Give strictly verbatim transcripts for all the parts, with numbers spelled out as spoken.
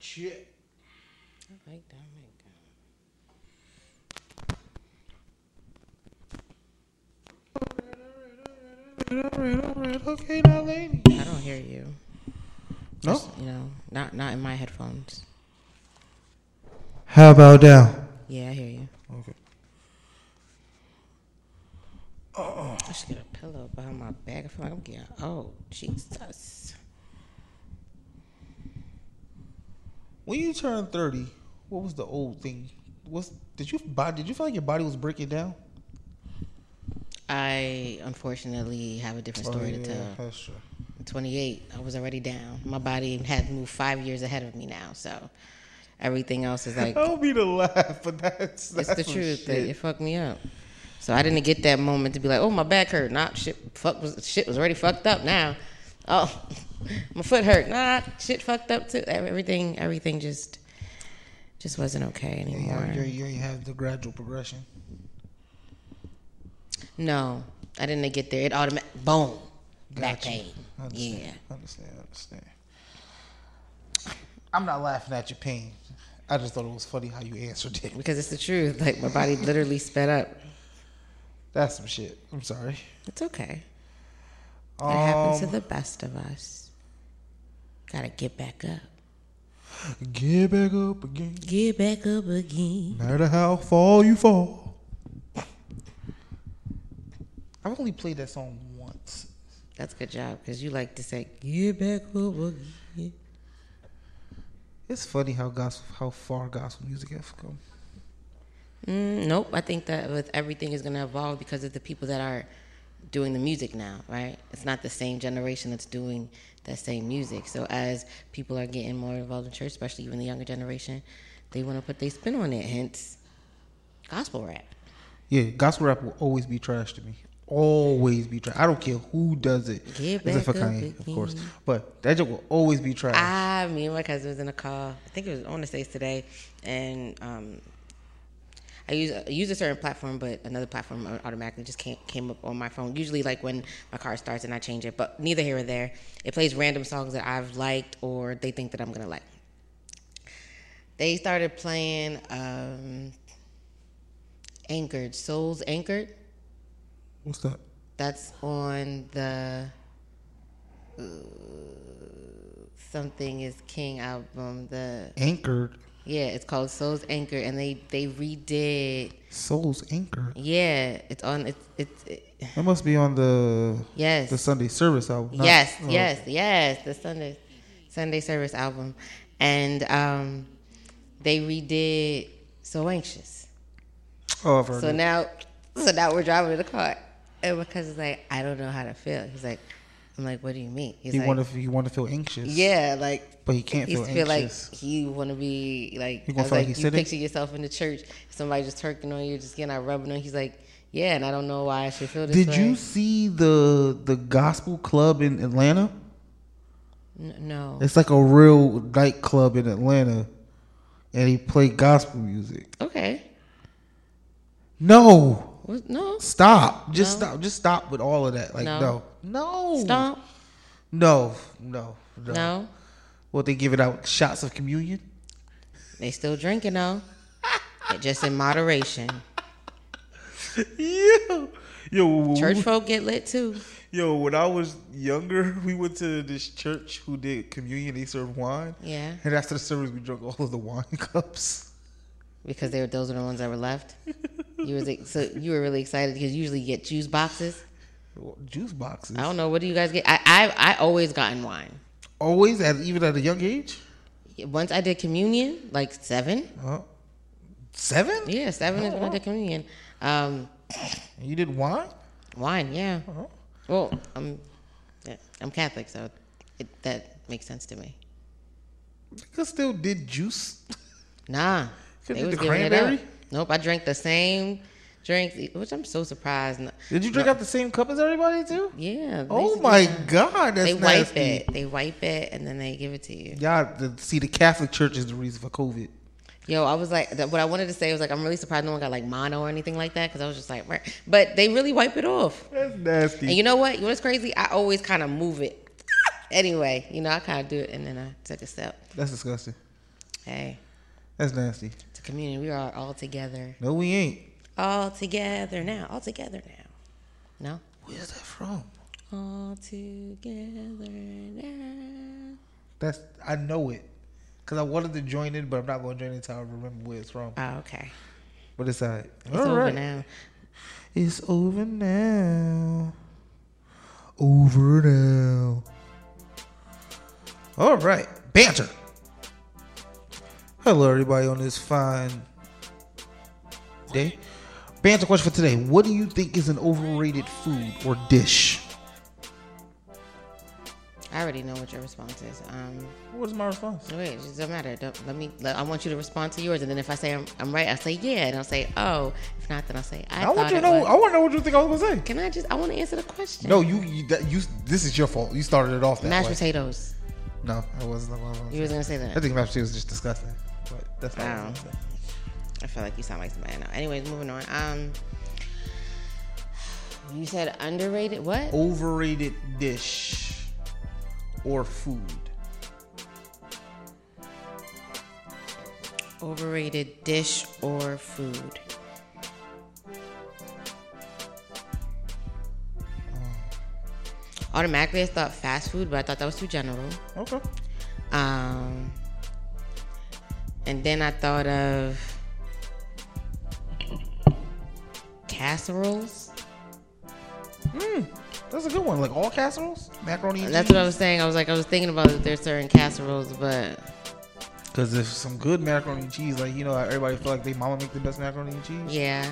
Shit. I like that. All right, all right, all right. Okay, now, lady. I don't hear you. No? Just, you know, not not in my headphones. How about now? Yeah, I hear you. Okay. Oh. I should get a pillow behind my back. I feel like I'm getting old. Jesus. When you turned thirty, what was the old thing? What's did you buy? Did you feel like your body was breaking down? I unfortunately have a different story oh, yeah, to tell. That's true. At twenty-eight, I was already down. My body had moved five years ahead of me now, so everything else is like. I don't mean to laugh, but that's that's it's the truth. That it fucked me up. So I didn't get that moment to be like, oh, my back hurt. Nah, shit, fuck was shit was already fucked up now. Oh, my foot hurt. Nah, shit fucked up too. Everything, everything just just wasn't okay anymore. Yeah, you have the gradual progression. No, I didn't get there. It automatic boom, gotcha. Back pain. Understand. Yeah, understand, understand. I'm not laughing at your pain. I just thought it was funny how you answered it because it's the truth. Like my body literally sped up. That's some shit. I'm sorry. It's okay. Um, it happens to the best of us. Gotta get back up. Get back up again. Get back up again. No matter how far you fall. I've only played that song once. That's a good job, because you like to say, get back over again. It's funny how gospel, how far gospel music has come. Mm, nope. I think that with everything is going to evolve because of the people that are doing the music now, right? It's not the same generation that's doing that same music. So as people are getting more involved in church, especially even the younger generation, they want to put their spin on it, hence gospel rap. Yeah, gospel rap will always be trash to me. Always be trash. I don't care who does it. Get back up again, of course. But that joke will always be trash. Ah, me and my cousin was in a call. I think it was on the stage today, and um, I use I use a certain platform, but another platform automatically just came came up on my phone. Usually, like when my car starts and I change it, but neither here or there. It plays random songs that I've liked or they think that I'm gonna like. They started playing um, Anchored, Soul's Anchored. What's that? That's on the uh, Something Is King album. The Anchored. Yeah, it's called Soul's Anchor, and they, they redid Soul's Anchor. Yeah, it's on. It's it's. It, it must be on the yes the Sunday Service album. Not, yes, oh. yes, yes, the Sunday Sunday Service album, and um, they redid So Anxious. Oh, I've heard so it. now so now we're driving in the car. And because it's like, I don't know how to feel. He's like, I'm like, what do you mean? He's he like, want to, you want to feel anxious. Yeah, like, but he can't feel feel anxious. Like he want to be like, he I was like, like you sitting? Picture yourself in the church, somebody just twerking on you, just getting out rubbing on. He's like, yeah, and I don't know why I should feel this. Did way. you see the the gospel club in Atlanta? No, it's like a real nightclub in Atlanta, and he play gospel music. Okay. No. No. Stop. Just no. stop. Just stop with all of that. Like, no. No. No. Stop. No. No. No. No. Well, they give it out shots of communion. They still drinking, though. Just in moderation. Yeah. Yo, church folk get lit, too. Yo, when I was younger, we went to this church who did communion. They served wine. Yeah. And after the service, we drank all of the wine cups. Because they were, those were the ones that were left. You was like, so you were really excited because you usually get juice boxes. Juice boxes. I don't know. What do you guys get? I I, I always gotten wine. Always, at even at a young age. Once I did communion, like seven. Uh, seven? Yeah, seven oh, is when I did communion. Um, you did wine? Wine, yeah. Uh-huh. Well, I'm yeah, I'm Catholic, so it, that makes sense to me. You still did juice? Nah. They was the giving cranberry? It up. Nope, I drank the same drinks, which I'm so surprised. Did you drink no. out the same cup as everybody too? Yeah. Oh my that. God, that's They wipe nasty. it. They wipe it, and then they give it to you. Y'all, see, the Catholic Church is the reason for COVID. Yo, I was like, what I wanted to say was like, I'm really surprised no one got like mono or anything like that, because I was just like, but they really wipe it off. That's nasty. And you know what? You know what's crazy? I always kind of move it. Anyway, you know, I kind of do it, and then I took a step. That's disgusting. Hey. That's nasty. It's a community. We are all together. No, we ain't. All together now. All together now. No? Where's that from? All together now. That's, I know it. Because I wanted to join it, but I'm not going to join it until I remember where it's from. Oh, okay. But it's like, it's all over right. now. It's over now. Over now. All right. Banter. Hello, everybody, on this fine day. Banter question for today. What do you think is an overrated food or dish? I already know what your response is. Um, what is my response? Wait, it doesn't matter. Don't, let me. Let, I want you to respond to yours, and then if I say I'm, I'm right, I say yeah, and I'll say oh. If not, then I'll say I. I want you to know. Was. I want to know what you think I was gonna say. Can I just? I want to answer the question. No, you. You. That, you this is your fault. You started it off that Mashed way. potatoes. No, I wasn't. I wasn't you was gonna say that. I think mashed potatoes is just disgusting. But that's not wow. what I was gonna say. I feel like you sound like somebody I know. Anyways, moving on. Um, you said underrated. What? Overrated dish. Or food. Overrated dish or food. Oh. Automatically, I thought fast food, but I thought that was too general. Okay. Um, and then I thought of casseroles. Hmm. That's a good one. Like all casseroles? Macaroni and That's cheese? What I was saying. I was like, I was thinking about that there's certain casseroles, but. Because there's some good macaroni and cheese. Like, you know, everybody feel like they mama make the best macaroni and cheese. Yeah.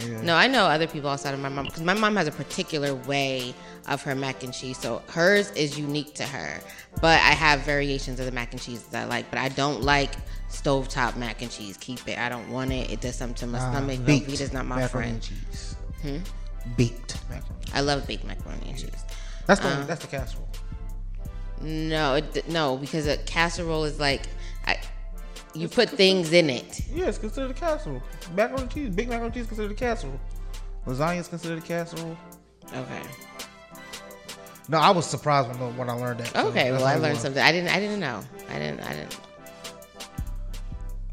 yeah. No, I know other people outside of my mom. Because my mom has a particular way of her mac and cheese. So hers is unique to her. But I have variations of the mac and cheese that I like. But I don't like stovetop mac and cheese. Keep it. I don't want it. It does something to my uh, stomach. Baked Velveeta's not my friend. Macaroni and cheese. Hmm? Baked macaroni. I love baked macaroni and cheese. That's the um, that's the casserole. No, it, no, because a casserole is like I, you it's put things in it. Yeah, it's considered a casserole. Macaroni and cheese, big macaroni and cheese is considered a casserole. Lasagna is considered a casserole. Okay. No, I was surprised when when I learned that. So okay, well I learned something. I didn't I didn't know. I didn't I didn't.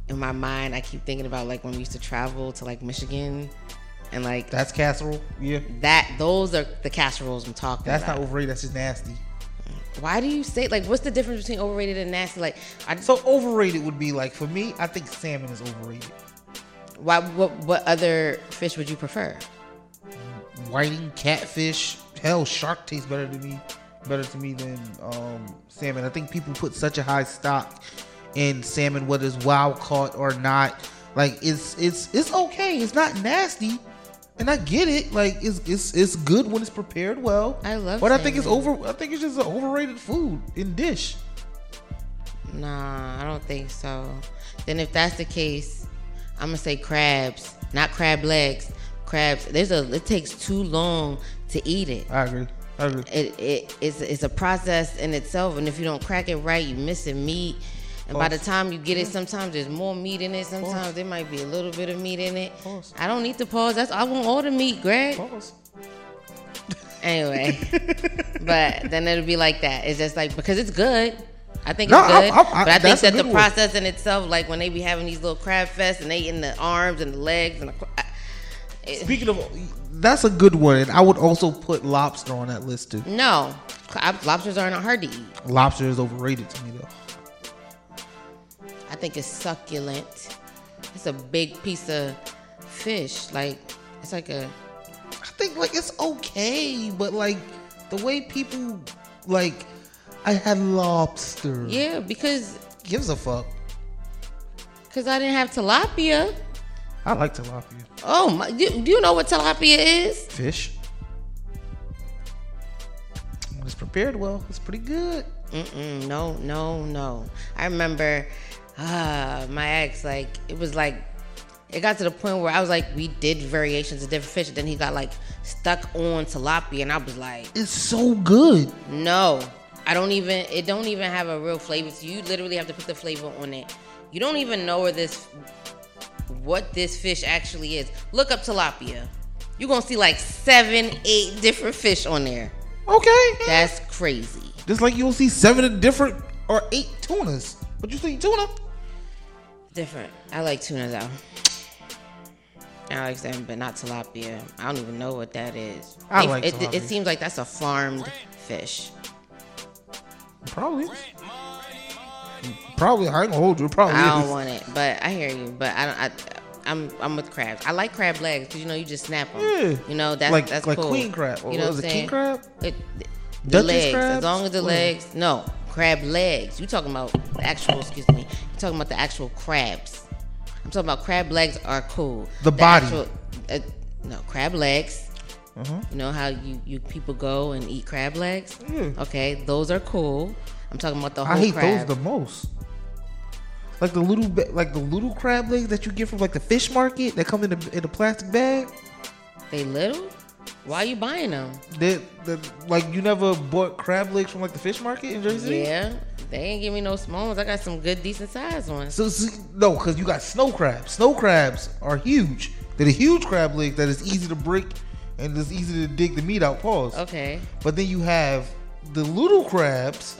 In my mind, I keep thinking about like when we used to travel to like Michigan. And like that's casserole, yeah. That those are the casseroles I'm talking that's about. That's not overrated. That's just nasty. Why do you say like? What's the difference between overrated and nasty? Like, I, so overrated would be like for me. I think salmon is overrated. Why? What? What other fish would you prefer? Whiting, catfish. Hell, shark tastes better to me. Better to me than um, salmon. I think people put such a high stock in salmon, whether it's wild caught or not. Like it's it's it's okay. It's not nasty. And I get it, like it's it's it's good when it's prepared well. I love, but salmon. I think it's over. I think it's just an overrated food in dish. Nah, I don't think so. Then if that's the case, I'm gonna say crabs, not crab legs. Crabs. There's a. It takes too long to eat it. I agree. I agree. It it it's it's a process in itself, and if you don't crack it right, you missing meat. And by the time you get it, sometimes there's more meat in it. Sometimes pause. There might be a little bit of meat in it. Pause. I don't need to pause. That's I want all the meat, Greg. Pause. Anyway, but then it'll be like that. It's just like because it's good. I think no, it's good, I, I, I, but I think that the one. Process in itself, like when they be having these little crab fests and they eating the arms and the legs and. The, I, it, Speaking of, that's a good one. And I would also put lobster on that list too. No, lobsters aren't hard to eat. Lobster is overrated to me though. I think it's succulent. It's a big piece of fish. Like, it's like a... I think, like, it's okay. But, like, the way people, like, I had lobster. Yeah, because... Gives a fuck. Because I didn't have tilapia. I like tilapia. Oh, my, do, do you know what tilapia is? Fish. When it's prepared well, it's pretty good. Mm-mm, no, no, no. I remember... Ah, my ex, like, it was like, it got to the point where I was like, we did variations of different fish. And then he got, like, stuck on tilapia. And I was like. It's so good. No. I don't even, it don't even have a real flavor. So you literally have to put the flavor on it. You don't even know where this, what this fish actually is. Look up tilapia. You're going to see, like, seven, eight different fish on there. Okay. That's crazy. Just like you'll see seven different or eight tunas. But you see tuna. different. I like tuna though. I like that, but not tilapia. I don't even know what that is. I it, like it, it, it seems like that's a farmed fish. Probably. Probably. I can hold you. Probably. I don't is. want it, but I hear you. But I don't. I, I'm I'm with crabs. I like crab legs because you know you just snap them. Yeah. You know that's like, that's like cool. Like queen crab. Or you know what was it? King crab. It, the Dutchess legs. Crabs? As long as the Wait. legs. No crab legs. You talking about the actual? Excuse me. You talking about the actual crabs? I'm talking about crab legs are cool. The, the body. Actual, uh, no, crab legs. Uh-huh. You know how you, you people go and eat crab legs? Mm. Okay, those are cool. I'm talking about the whole crab. I hate crab. those the most. Like the little like the little crab legs that you get from like the fish market that come in a, in a plastic bag. They little? Why are you buying them? They, they, like you never bought crab legs from like the fish market in Jersey? Yeah. They ain't give me no small ones. I got some good, decent size ones. So, so no, because you got snow crabs. Snow crabs are huge. They're a huge crab leg that is easy to break and it's easy to dig the meat out. Pause. Okay. But then you have the little crabs,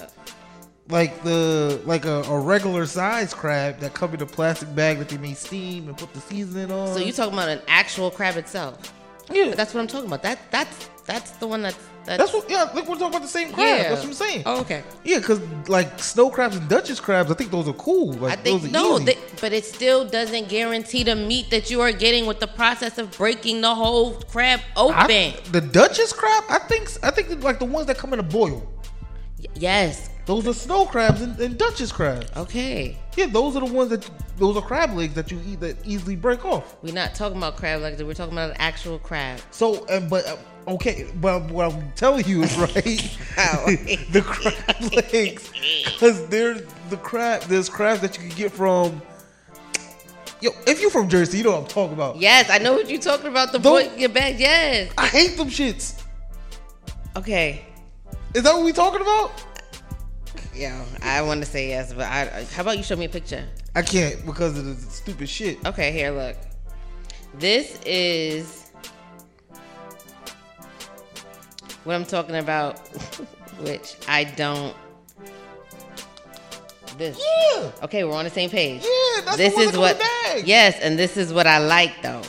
like the like a, a regular size crab that come in a plastic bag that they may steam and put the seasoning on. So you talking about an actual crab itself? Yeah, but that's what I'm talking about. That that's that's the one that's that's, that's what yeah. Like we're talking about the same crab. Yeah. That's what I'm saying. Oh, okay. Yeah, because like snow crabs and Dutchess crabs, I think those are cool. Like I think those are no, easy. They, but it still doesn't guarantee the meat that you are getting with the process of breaking the whole crab open. I, the Dutchess crab, I think I think like the ones that come in a boil. Y- yes. Those are snow crabs and, and Dutchess crabs. Okay. Yeah, those are the ones that, those are crab legs that you eat that easily break off. We're not talking about crab legs, we're talking about an actual crab. So, uh, but, uh, okay, but what I'm telling you is, right, the crab legs, because there's the crab, there's crabs that you can get from, yo, if you're from Jersey, you know what I'm talking about. Yes, I know what you're talking about, the boy, your bag, yes. I hate them shits. Okay. Is that what we're talking about? Yeah, I want to say yes, but I, how about you show me a picture? I can't because of the stupid shit. Okay, here, look. This is what I'm talking about, which I don't. This. Yeah. Okay, we're on the same page. Yeah, that's this the one is that what. Bag. Yes, and this is what I like though.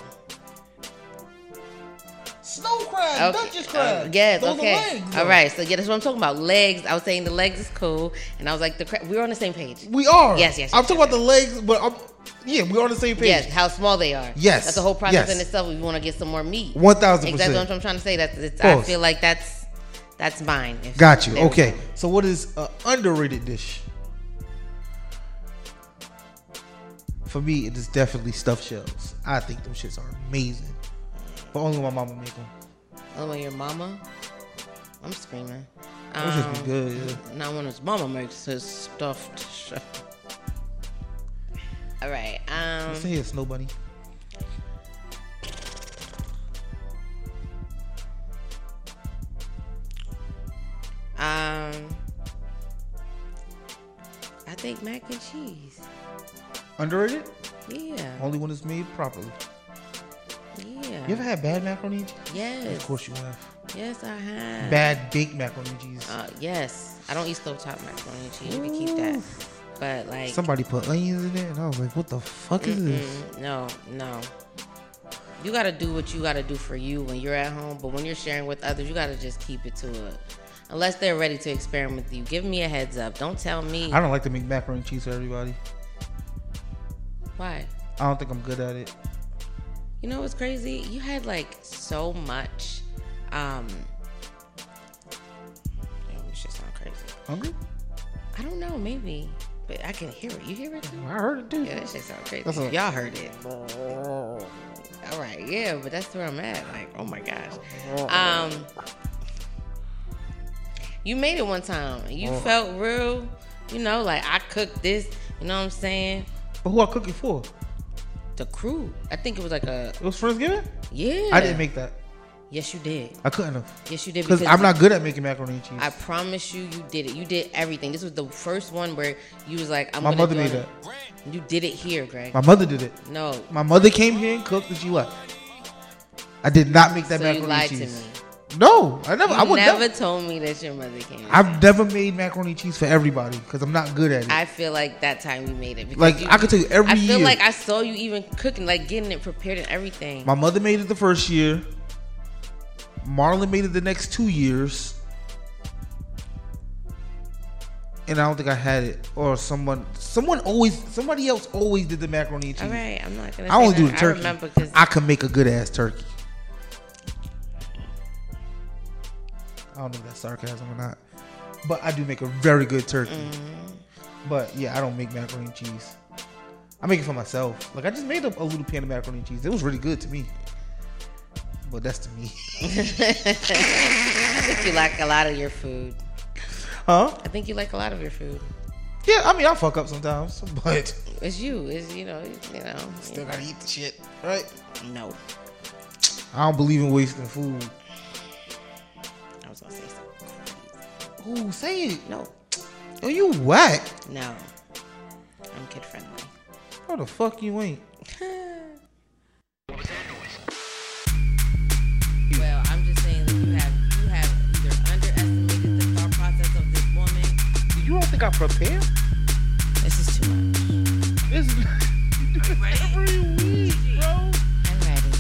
Snow crab, okay. Dutchess crab. Uh, yes, those okay. Are legs, all right, so yeah, that's what I'm talking about. Legs. I was saying the legs is cool, and I was like, the crab. We're on the same page. We are. Yes, yes. yes I'm yes, talking yes. about the legs, but I'm, yeah, we're on the same page. Yes, how small they are. Yes, that's the whole process yes. in itself. We want to get some more meat. One thousand percent. Exactly what I'm trying to say. That's I feel like that's that's mine. If, Got you. Okay. Go. So what is an underrated dish? For me, it is definitely stuffed shells. I think them shits are amazing. But only my mama make them. Only your mama? I'm screaming. Um, Those just be good, yeah. Not when his mama makes his stuffed shit. All right. Um, Let's say it's Snow Bunny. Um, I think mac and cheese. Underrated? Yeah. Only when it's made properly. Yeah. You ever had bad macaroni and cheese? Yes. Of course you have. Yes, I have. Bad baked macaroni and cheese. Uh, yes. I don't eat stovetop macaroni and cheese. You can keep that. But like somebody put onions in it, and I was like, "What the fuck mm-mm. is this?" No, no. You gotta do what you gotta do for you when you're at home. But when you're sharing with others, you gotta just keep it to it. Unless they're ready to experiment with you, give me a heads up. Don't tell me. I don't like to make macaroni and cheese for everybody. Why? I don't think I'm good at it. You know what's crazy? You had like so much. Um, damn, this shit sound crazy. Hungry? I don't know, maybe. But I can hear it. You hear it too? I heard it too. Yeah, that shit sound crazy. A- Y'all heard it. All right, yeah, but that's where I'm at. Like, oh my gosh. Um, you made it one time. You oh. felt real, you know, like I cooked this. You know what I'm saying? But who I cook it for? The crew. I think it was like a. It was Thanksgiving? Yeah. I didn't make that. Yes, you did. I couldn't have. Yes, you did. Because I'm not good at making macaroni and cheese. I promise you, you did it. You did everything. This was the first one where you was like, I'm going to My mother made that. You did it here, Greg. My mother did it. No. My mother came here and cooked and she left. I did not make that so macaroni and cheese. You lied to me. No, I never. You I would never, never told me that your mother came. I've house. never made macaroni and cheese for everybody because I'm not good at it. I feel like that time you made it. Like you, I could tell you every year. I feel year, like I saw you even cooking, like getting it prepared and everything. My mother made it the first year. Marlon made it the next two years, and I don't think I had it or someone. Someone always, somebody else always did the macaroni and cheese. All right, I'm not gonna. I only do the turkey. I remember because I could make a good ass turkey. I don't know if that's sarcasm or not, but I do make a very good turkey. Mm-hmm. But yeah, I don't make macaroni and cheese. I make it for myself. Like I just made a, a little pan of macaroni and cheese. It was really good to me. But that's to me. I think you like a lot of your food. Huh? I think you like a lot of your food. Yeah, I mean I fuck up sometimes, but it's you. It's you know you know still gotta eat the shit, right? No. I don't believe in wasting food. Ooh, say it. No. Oh, you whack. No. I'm kid friendly. How the fuck you ain't? What was that noise? Well, I'm just saying that you have you have either underestimated the thought process of this woman. You don't think I prepare? This is too much. This is every week, bro. I'm ready.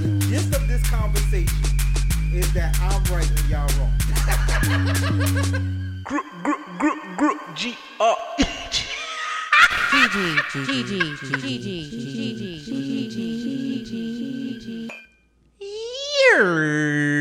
The gist of this conversation is that I'm right and y'all wrong. Group, group, group, group, G R Gigi, Gigi, Gigi, Gigi, Gigi, Gigi.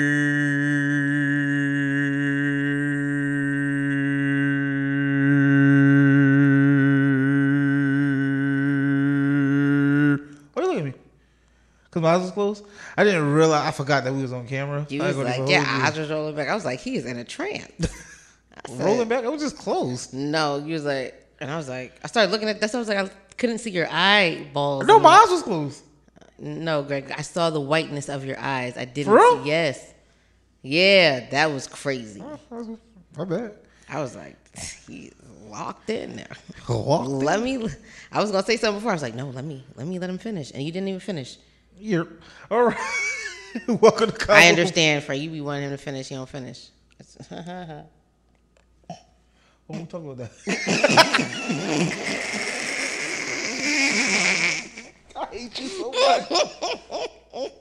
Cause my eyes was closed. I didn't realize. I forgot that we was on camera. You was like, yeah, I was just rolling back. I was like, he is in a trance. Said, rolling back? I was just closed. No, you was like, and I was like, I started looking at. That's what I was like. I couldn't see your eyeballs. No, my eyes was closed. No, Greg, I saw the whiteness of your eyes. I didn't. For real? See, yes. Yeah, that was crazy. My bad. I was like, he's locked in there. Locked let in? me. I was gonna say something before. I was like, no, let me, let me let him finish, and you didn't even finish. You're all right. Welcome to college. I understand, Frank. You be wanting him to finish, he don't finish. What we talking about that? I hate you so much.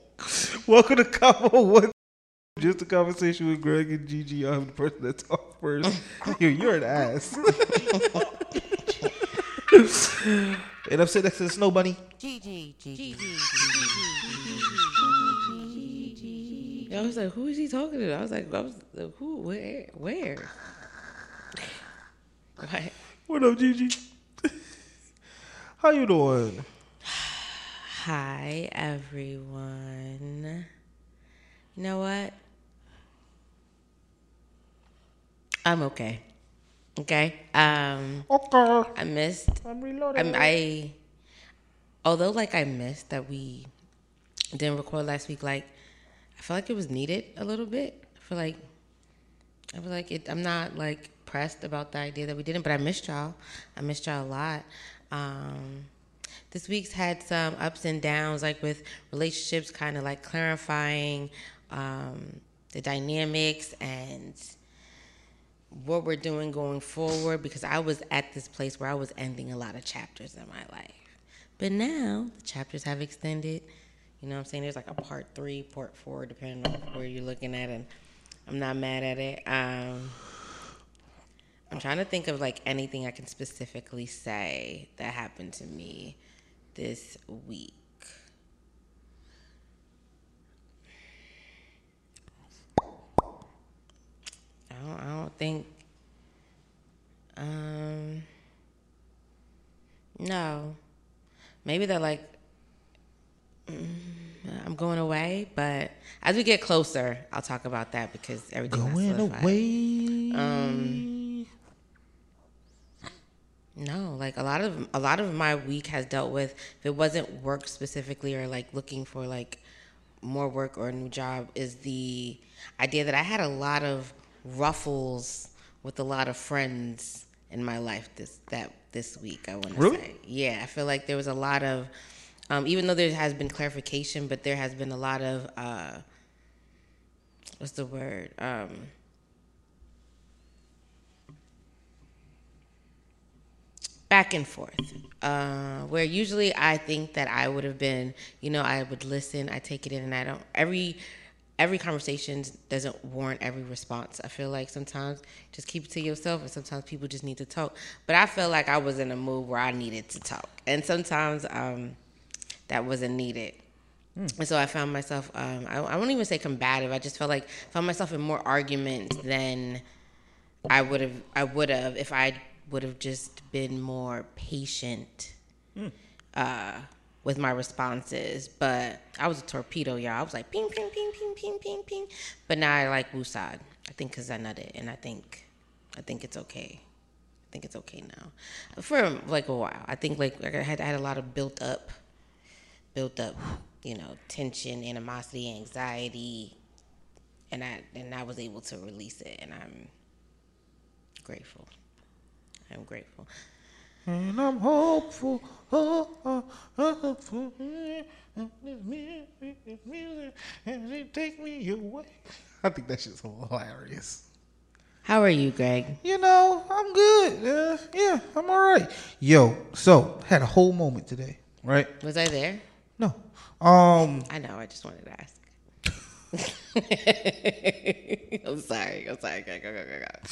Welcome to Combo One. Just a conversation with Greg and Gigi. I'm the person that talks first. Yo, you're an ass. And I'm sitting next to the snow bunny. Gigi, Gigi, Gigi. I was like, who is he talking to? I was like, I was like who? Where? Where? What? What up, Gigi? How you doing? Hi, everyone. You know what? I'm okay. Okay. Um, okay. I missed. I'm reloading. I, although like I missed that we didn't record last week. Like I felt like it was needed a little bit. I feel like I was like it, I'm not like pressed about the idea that we didn't, but I missed y'all. I missed y'all a lot. Um, this week's had some ups and downs, like with relationships, kind of like clarifying um, the dynamics and what we're doing going forward, because I was at this place where I was ending a lot of chapters in my life. But now the chapters have extended. You know what I'm saying? There's like a part three, part four, depending on where you're looking at, and I'm not mad at it. Um, I'm trying to think of like anything I can specifically say that happened to me this week. I don't, I don't think, um, no, maybe they're like, I'm going away, but as we get closer, I'll talk about that because everything's not solidified. Going away. Um, no, like a lot of, a lot of my week has dealt with, if it wasn't work specifically or like looking for like more work or a new job, is the idea that I had a lot of ruffles with a lot of friends in my life this that this week. I want to really? say, yeah, I feel like there was a lot of, um, even though there has been clarification, but there has been a lot of uh, what's the word? Um, back and forth, uh, where usually I think that I would have been, you know, I would listen, I take it in, and I don't, every, every conversation doesn't warrant every response. I feel like sometimes just keep it to yourself, and sometimes people just need to talk. But I felt like I was in a mood where I needed to talk, and sometimes um, that wasn't needed. Mm. And so I found myself, um, I, I won't even say combative, I just felt like, found myself in more arguments than I would have, I would have if I would have just been more patient mm. uh, with my responses. But I was a torpedo, y'all. I was like, ping, ping, ping, ping, ping, ping, ping. But now I like woosad. I think because I nutted, and I think, I think it's okay. I think it's okay now. For like a while, I think like, like I had I had a lot of built up, built up, you know, tension, animosity, anxiety, and I and I was able to release it, and I'm grateful. I'm grateful. And I'm hopeful. Oh, oh, oh, hopeful. And it's music, it's music, and they take me away. I think that shit's hilarious. How are you, Greg? You know, I'm good. Uh, yeah, I'm all right. Yo, so had a whole moment today, right? Was I there? No. Um. I know. I just wanted to ask. I'm sorry. I'm sorry. Go, go, go, go, go.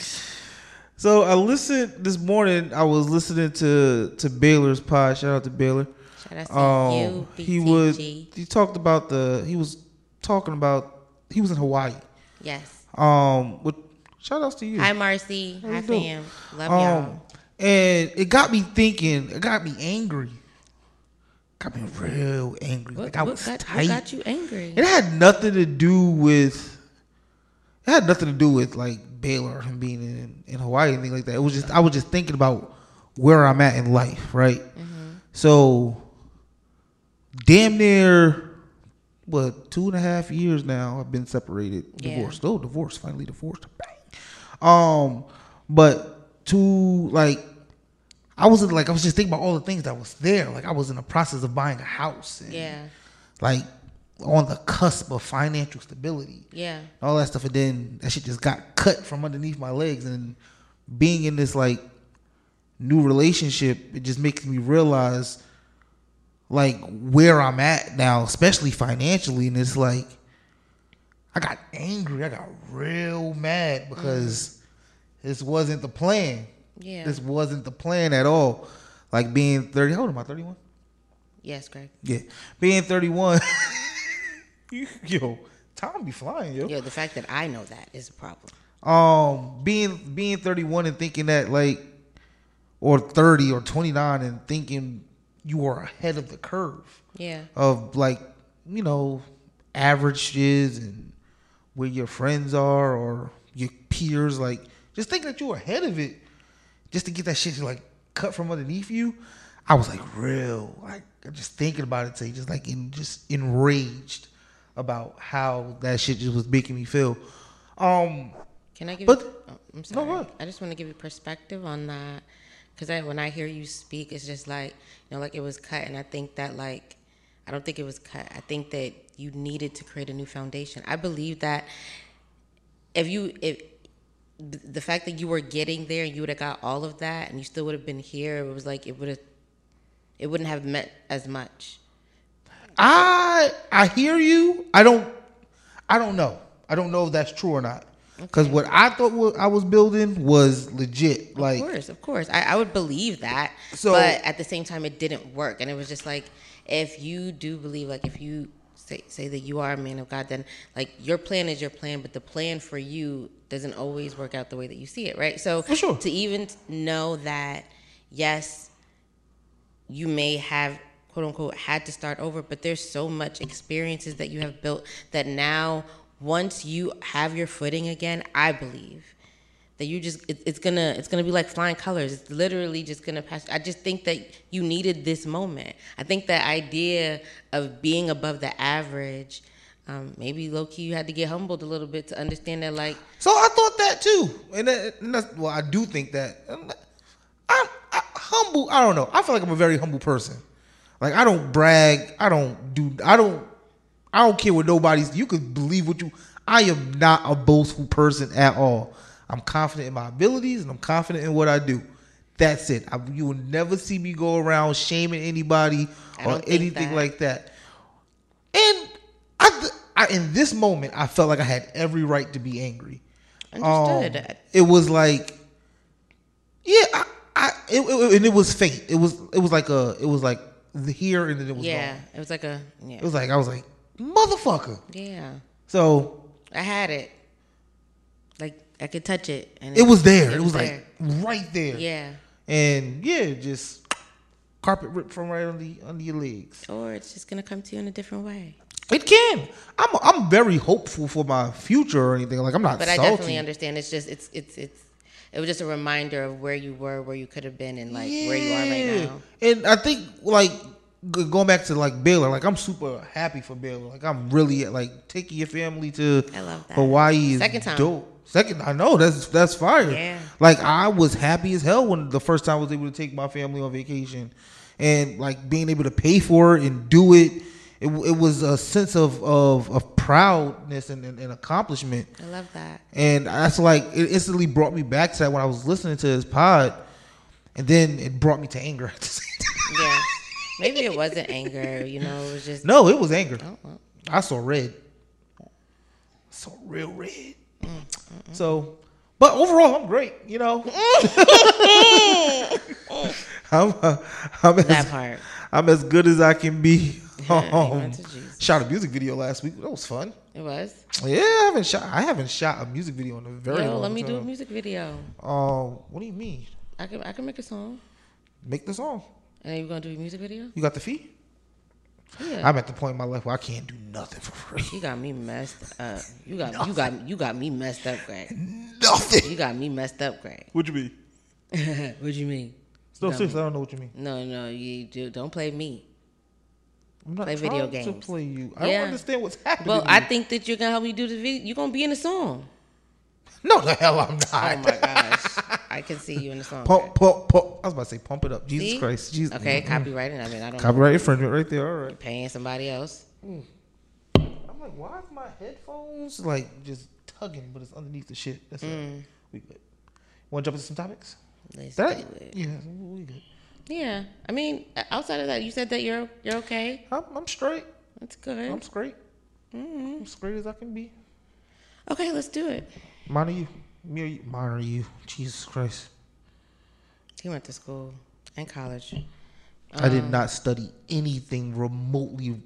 So I listened this morning. I was listening to, to Baylor's pod. Shout out to Baylor. Shout out to um, you, B T G. He was he talked about the he was talking about he was in Hawaii. Yes. Um. With shout outs to you. Hi Marcy. How Hi fam. Love um, y'all. And it got me thinking. It got me angry. Got me real angry. What, like I what was got, tight. What got you angry? It had nothing to do with. It had nothing to do with like. Baylor and being in, in Hawaii and things like that. It was just I was just thinking about where I'm at in life, right? Mm-hmm. So damn near what two and a half years now I've been separated, yeah. divorced. Oh, divorced, finally divorced. Bang. Um, but to like I wasn't like I was just thinking about all the things that was there. Like I was in the process of buying a house. And, yeah. Like. On the cusp of financial stability. Yeah. All that stuff. And then that shit just got cut from underneath my legs. And being in this, like, new relationship, it just makes me realize, like, where I'm at now, especially financially. And it's like, I got angry. I got real mad because mm. this wasn't the plan. Yeah. This wasn't the plan at all. Like, being thirty. How old am I? thirty-one? Yes, Greg. Yeah. Being thirty-one... Yo, time be flying, yo. Yo, the fact that I know that is a problem. Um, being being thirty-one and thinking that like, or thirty or twenty-nine and thinking you are ahead of the curve. Yeah. Of like, you know, averages and where your friends are or your peers. Like, just thinking that you're ahead of it, just to get that shit like cut from underneath you. I was like real, like just thinking about it, today, just like in just enraged. About how that shit just was making me feel. Um, Can I give? But, you, oh, I'm sorry. No, I just want to give you perspective on that, because when I hear you speak, it's just like you know, like it was cut, and I think that like I don't think it was cut. I think that you needed to create a new foundation. I believe that if you if the fact that you were getting there and you would have got all of that, and you still would have been here, it was like it would have it wouldn't have meant as much. I I hear you. I don't I don't know. I don't know if that's true or not. Because okay. What I thought what I was building was legit. Like, of course, of course. I, I would believe that. So, but at the same time, it didn't work. And it was just like, if you do believe, like if you say, say that you are a man of God, then like your plan is your plan. But the plan for you doesn't always work out the way that you see it, right? So for sure. To even know that, yes, you may have... quote unquote, had to start over, but there's so much experiences that you have built that now once you have your footing again, I believe that you just, it, it's gonna, it's gonna be like flying colors. It's literally just gonna pass. I just think that you needed this moment. I think that idea of being above the average, um, maybe low key you had to get humbled a little bit to understand that like. So I thought that too. And, that, and that's, well, I do think that. I'm, I, I humble, I don't know. I feel like I'm a very humble person. Like I don't brag, I don't do, I don't, I don't care what nobody's. You could believe what you. I am not a boastful person at all. I'm confident in my abilities and I'm confident in what I do. That's it. I, you will never see me go around shaming anybody or anything that. like that. And I, I, in this moment, I felt like I had every right to be angry. Understood. Um, it was like, yeah, I, I it, it, and it was fate. It was, it was like a, it was like the here and then it was yeah. Gone. It was like a, yeah. It was like I was like, motherfucker. Yeah. So I had it. Like I could touch it, and it, it was there. It, it was there. Like right there. Yeah. And yeah, just carpet ripped from right under under your legs. Or it's just gonna come to you in a different way. It can. I'm I'm very hopeful for my future or anything. Like I'm not. But salty. I definitely understand. It's just it's it's it's it was just a reminder of where you were, where you could have been, and like yeah. where you are right now. And I think like going back to like Baylor, like I'm super happy for Baylor. Like I'm really like taking your family to I love that. Hawaii. Is Second time. Dope. Second, I know that's that's fire. Yeah. Like I was happy as hell when the first time I was able to take my family on vacation, and like being able to pay for it and do it, it, it was a sense of of, of proudness and, and, and accomplishment. I love that. And that's like it instantly brought me back to that when I was listening to his pod, and then it brought me to anger at the same time. Yeah, maybe it wasn't anger. You know, it was just no, it was anger. Oh, well. I saw red. I saw real red. Mm-mm. So, but overall, I'm great. You know, I'm uh, I'm that as, part. I'm as good as I can be. Um, shot a music video last week. That was fun. It was. Yeah, I haven't shot. I haven't shot a music video in a very Yo, long time. Let me time. do a music video. Um, what do you mean? I can I can make a song. Make the song. And you're gonna do a music video? You got the fee? Yeah. I'm at the point in my life where I can't do nothing for free. You got me messed up. You got nothing. you got you got me messed up, Greg. Nothing. You got me messed up, Greg. What you mean? What you mean? Still serious. I don't know what you mean. No, no, you, you don't play me. I'm not play trying video games. To play you. I yeah. don't understand what's happening. Well, I think that you're gonna help me do the video. You're gonna be in the song. No, the hell I'm not. Oh my gosh, I can see you in the song. Pump, pump, pump. I was about to say pump it up. Jesus see? Christ, Jesus. Okay, mm-hmm. Copywriting. I mean, I don't. Copyright infringement, right there. All right. You're paying somebody else. Mm. I'm like, why is my headphones like just tugging, but it's underneath the shit? That's mm. it. We good. Want to jump into some topics? Let's do it. Yeah, we good. Yeah, I mean, outside of that, you said that you're you're okay. I'm, I'm straight. That's good. I'm straight. Mm-hmm. I'm straight as I can be. Okay, let's do it. Mine are you? Me or you? Mine are you? Jesus Christ! He went to school and college. Um, I did not study anything remotely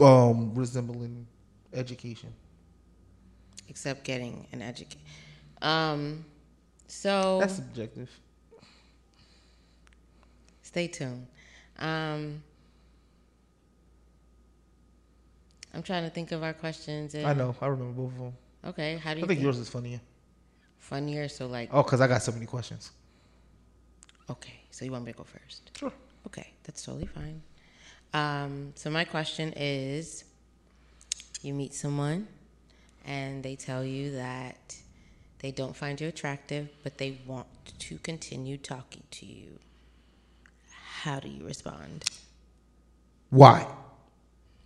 um, resembling education, except getting an education. Um, so that's subjective. Stay tuned. Um, I'm trying to think of our questions. And I know. I remember both of them. Okay. How do you I think, think yours is funnier. Funnier? So like... Oh, because I got so many questions. Okay. So you want me to go first? Sure. Okay. That's totally fine. Um, so my question is, you meet someone and they tell you that they don't find you attractive, but they want to continue talking to you. How do you respond? Why?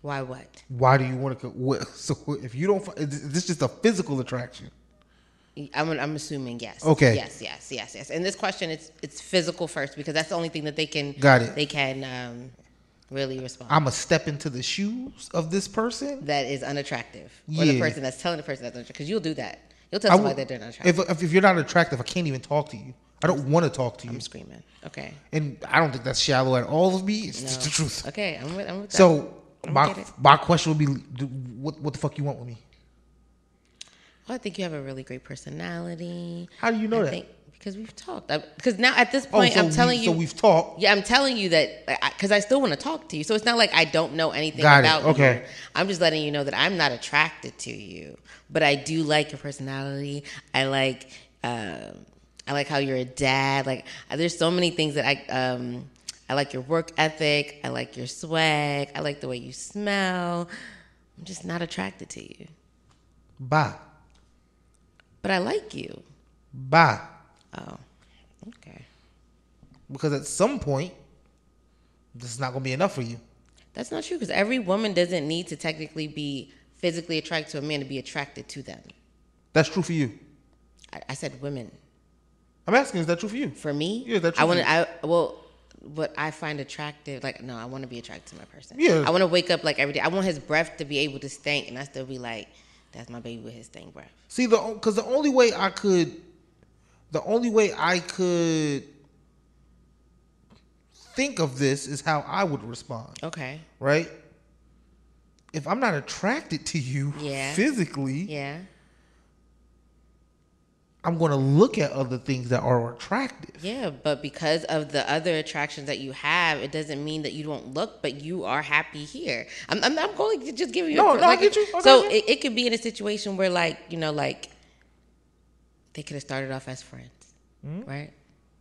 Why what? Why do you want to? What, so if you don't, is this just a physical attraction? I'm I'm assuming yes. Okay. Yes, yes, yes, yes. And this question, it's it's physical first because that's the only thing that they can. Got it. They can um, really respond. I'm a step into the shoes of this person that is unattractive, yeah. or the person that's telling the person that's unattractive. Because you'll do that. You'll tell somebody that they're not attractive. If if you're not attractive, I can't even talk to you. I don't want to talk to you. I'm screaming. Okay. And I don't think that's shallow at all of me. It's no. just the truth. Okay, I'm with, I'm with that. So my my question would be, do, what what the fuck you want with me? Well, I think you have a really great personality. How do you know I that? Think, because we've talked. Because now at this point, oh, so I'm telling we, you. So we've talked. Yeah, I'm telling you that because I, I still want to talk to you. So it's not like I don't know anything Got about it. Okay. you. I'm just letting you know that I'm not attracted to you, but I do like your personality. I like. Uh, I like how you're a dad. Like, there's so many things that I, um, I like your work ethic. I like your swag. I like the way you smell. I'm just not attracted to you. Bye. But I like you. Bye. Oh, okay. Because at some point, this is not going to be enough for you. That's not true because every woman doesn't need to technically be physically attracted to a man to be attracted to them. That's true for you. I, I said women. I'm asking, is that true for you? For me? Yeah, that's true. I want to, I, well, what I find attractive, like, no, I want to be attracted to my person. Yeah. I want to wake up like every day. I want his breath to be able to stink, and I still be like, that's my baby with his stink breath. See, the because the only way I could, the only way I could think of this is how I would respond. Okay. Right? If I'm not attracted to you yeah. physically, yeah. I'm going to look at other things that are attractive. Yeah, but because of the other attractions that you have, it doesn't mean that you don't look, but you are happy here. I'm, I'm, I'm going to just give you... No, a, no, like, I get you. Okay, so yeah. it, it could be in a situation where, like, you know, like, they could have started off as friends, mm-hmm. right?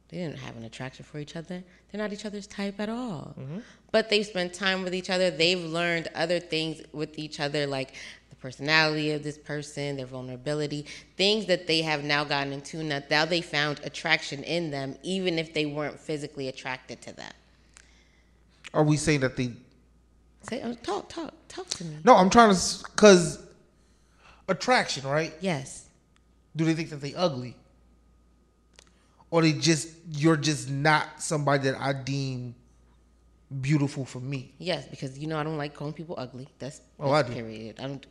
They didn't have an attraction for each other. They're not each other's type at all. Mm-hmm. But they've spent time with each other. They've learned other things with each other, like... personality of this person, their vulnerability, things that they have now gotten into. Now they found attraction in them, even if they weren't physically attracted to them. Are we saying that they... Say, oh, talk, talk, talk to me. No, I'm trying to... Because attraction, right? Yes. Do they think that they ugly? Or they just... You're just not somebody that I deem... beautiful for me. Yes, because, you know, I don't like calling people ugly. That's... Oh, I do. Period. I don't...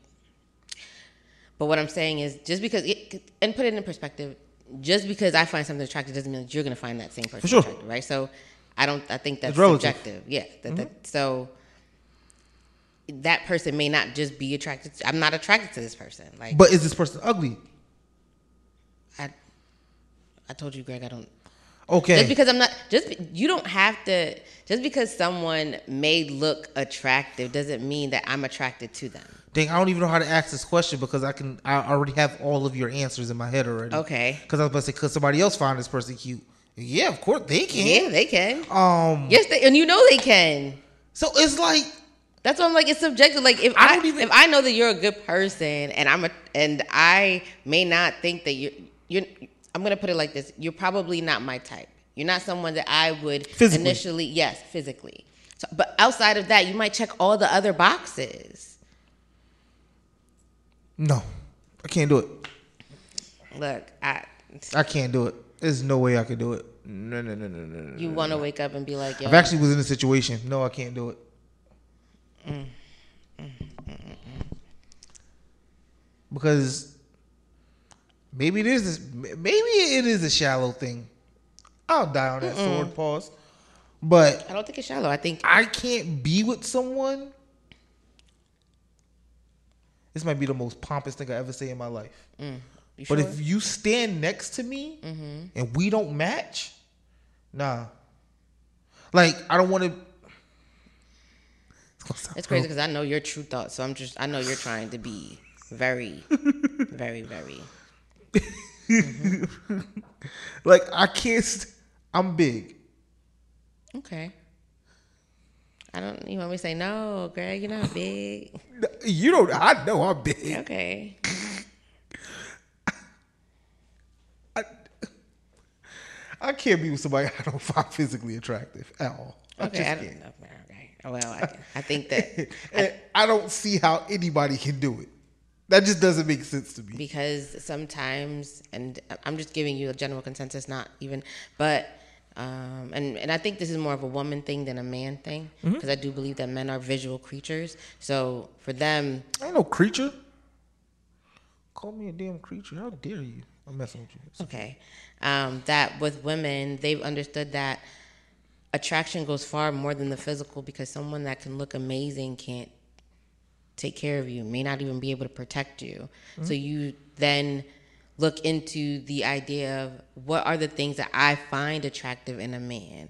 But what I'm saying is, just because, it, and put it in perspective, just because I find something attractive doesn't mean that you're going to find that same person for sure. attractive, right? So I don't, I think that's subjective. Yeah. That, mm-hmm. that, so that person may not just be attracted to, I'm not attracted to this person. Like, but is this person ugly? I, I told you, Greg, I don't. Okay. Just because I'm not, just, you don't have to, just because someone may look attractive doesn't mean that I'm attracted to them. Dang, I don't even know how to ask this question because I can, I already have all of your answers in my head already. Okay. Because I was about to say, could somebody else find this person cute? Yeah, of course they can. Yeah, they can. Um. Yes, they, and you know they can. So it's like. That's why I'm like, it's subjective. Like, if I, I even, if I know that you're a good person and I'm a, and I may not think that you're, you're, I'm going to put it like this. You're probably not my type. You're not someone that I would physically. initially, yes, physically. So, but outside of that, you might check all the other boxes. No, I can't do it. Look, I... I can't do it. There's no way I could do it. No, no, no, no, no. You no, want to no. wake up and be like, yo... I've actually was in a situation. No, I can't do it. Mm. Mm, mm, mm, mm. Because... Maybe it is. This, maybe it is a shallow thing. I'll die on that Mm-mm. sword. Pause. But I don't think it's shallow. I think I can't be with someone. This might be the most pompous thing I ever say in my life. Mm. But sure? If you stand next to me mm-hmm. and we don't match, nah. Like I don't want to. It's, it's crazy because I know your true thoughts. So I'm just. I know you're trying to be very, very, very. mm-hmm. Like I can't st- I'm big. Okay. I don't. You want me to say no, Greg? You're not big. You don't. I know I'm big. Okay. I, I can't be with somebody I don't find physically attractive at all. I okay. Just I don't, no, okay. Well, I, I think that I, I don't see how anybody can do it. That just doesn't make sense to me. Because sometimes, and I'm just giving you a general consensus, not even, but, um, and, and I think this is more of a woman thing than a man thing, because mm-hmm. I do believe that men are visual creatures. So for them. I ain't no creature. Call me a damn creature. How dare you? I'm messing with you. So. Okay. Um, that with women, they've understood that attraction goes far more than the physical, because someone that can look amazing can't take care of you, may not even be able to protect you. Mm-hmm. So you then look into the idea of what are the things that I find attractive in a man.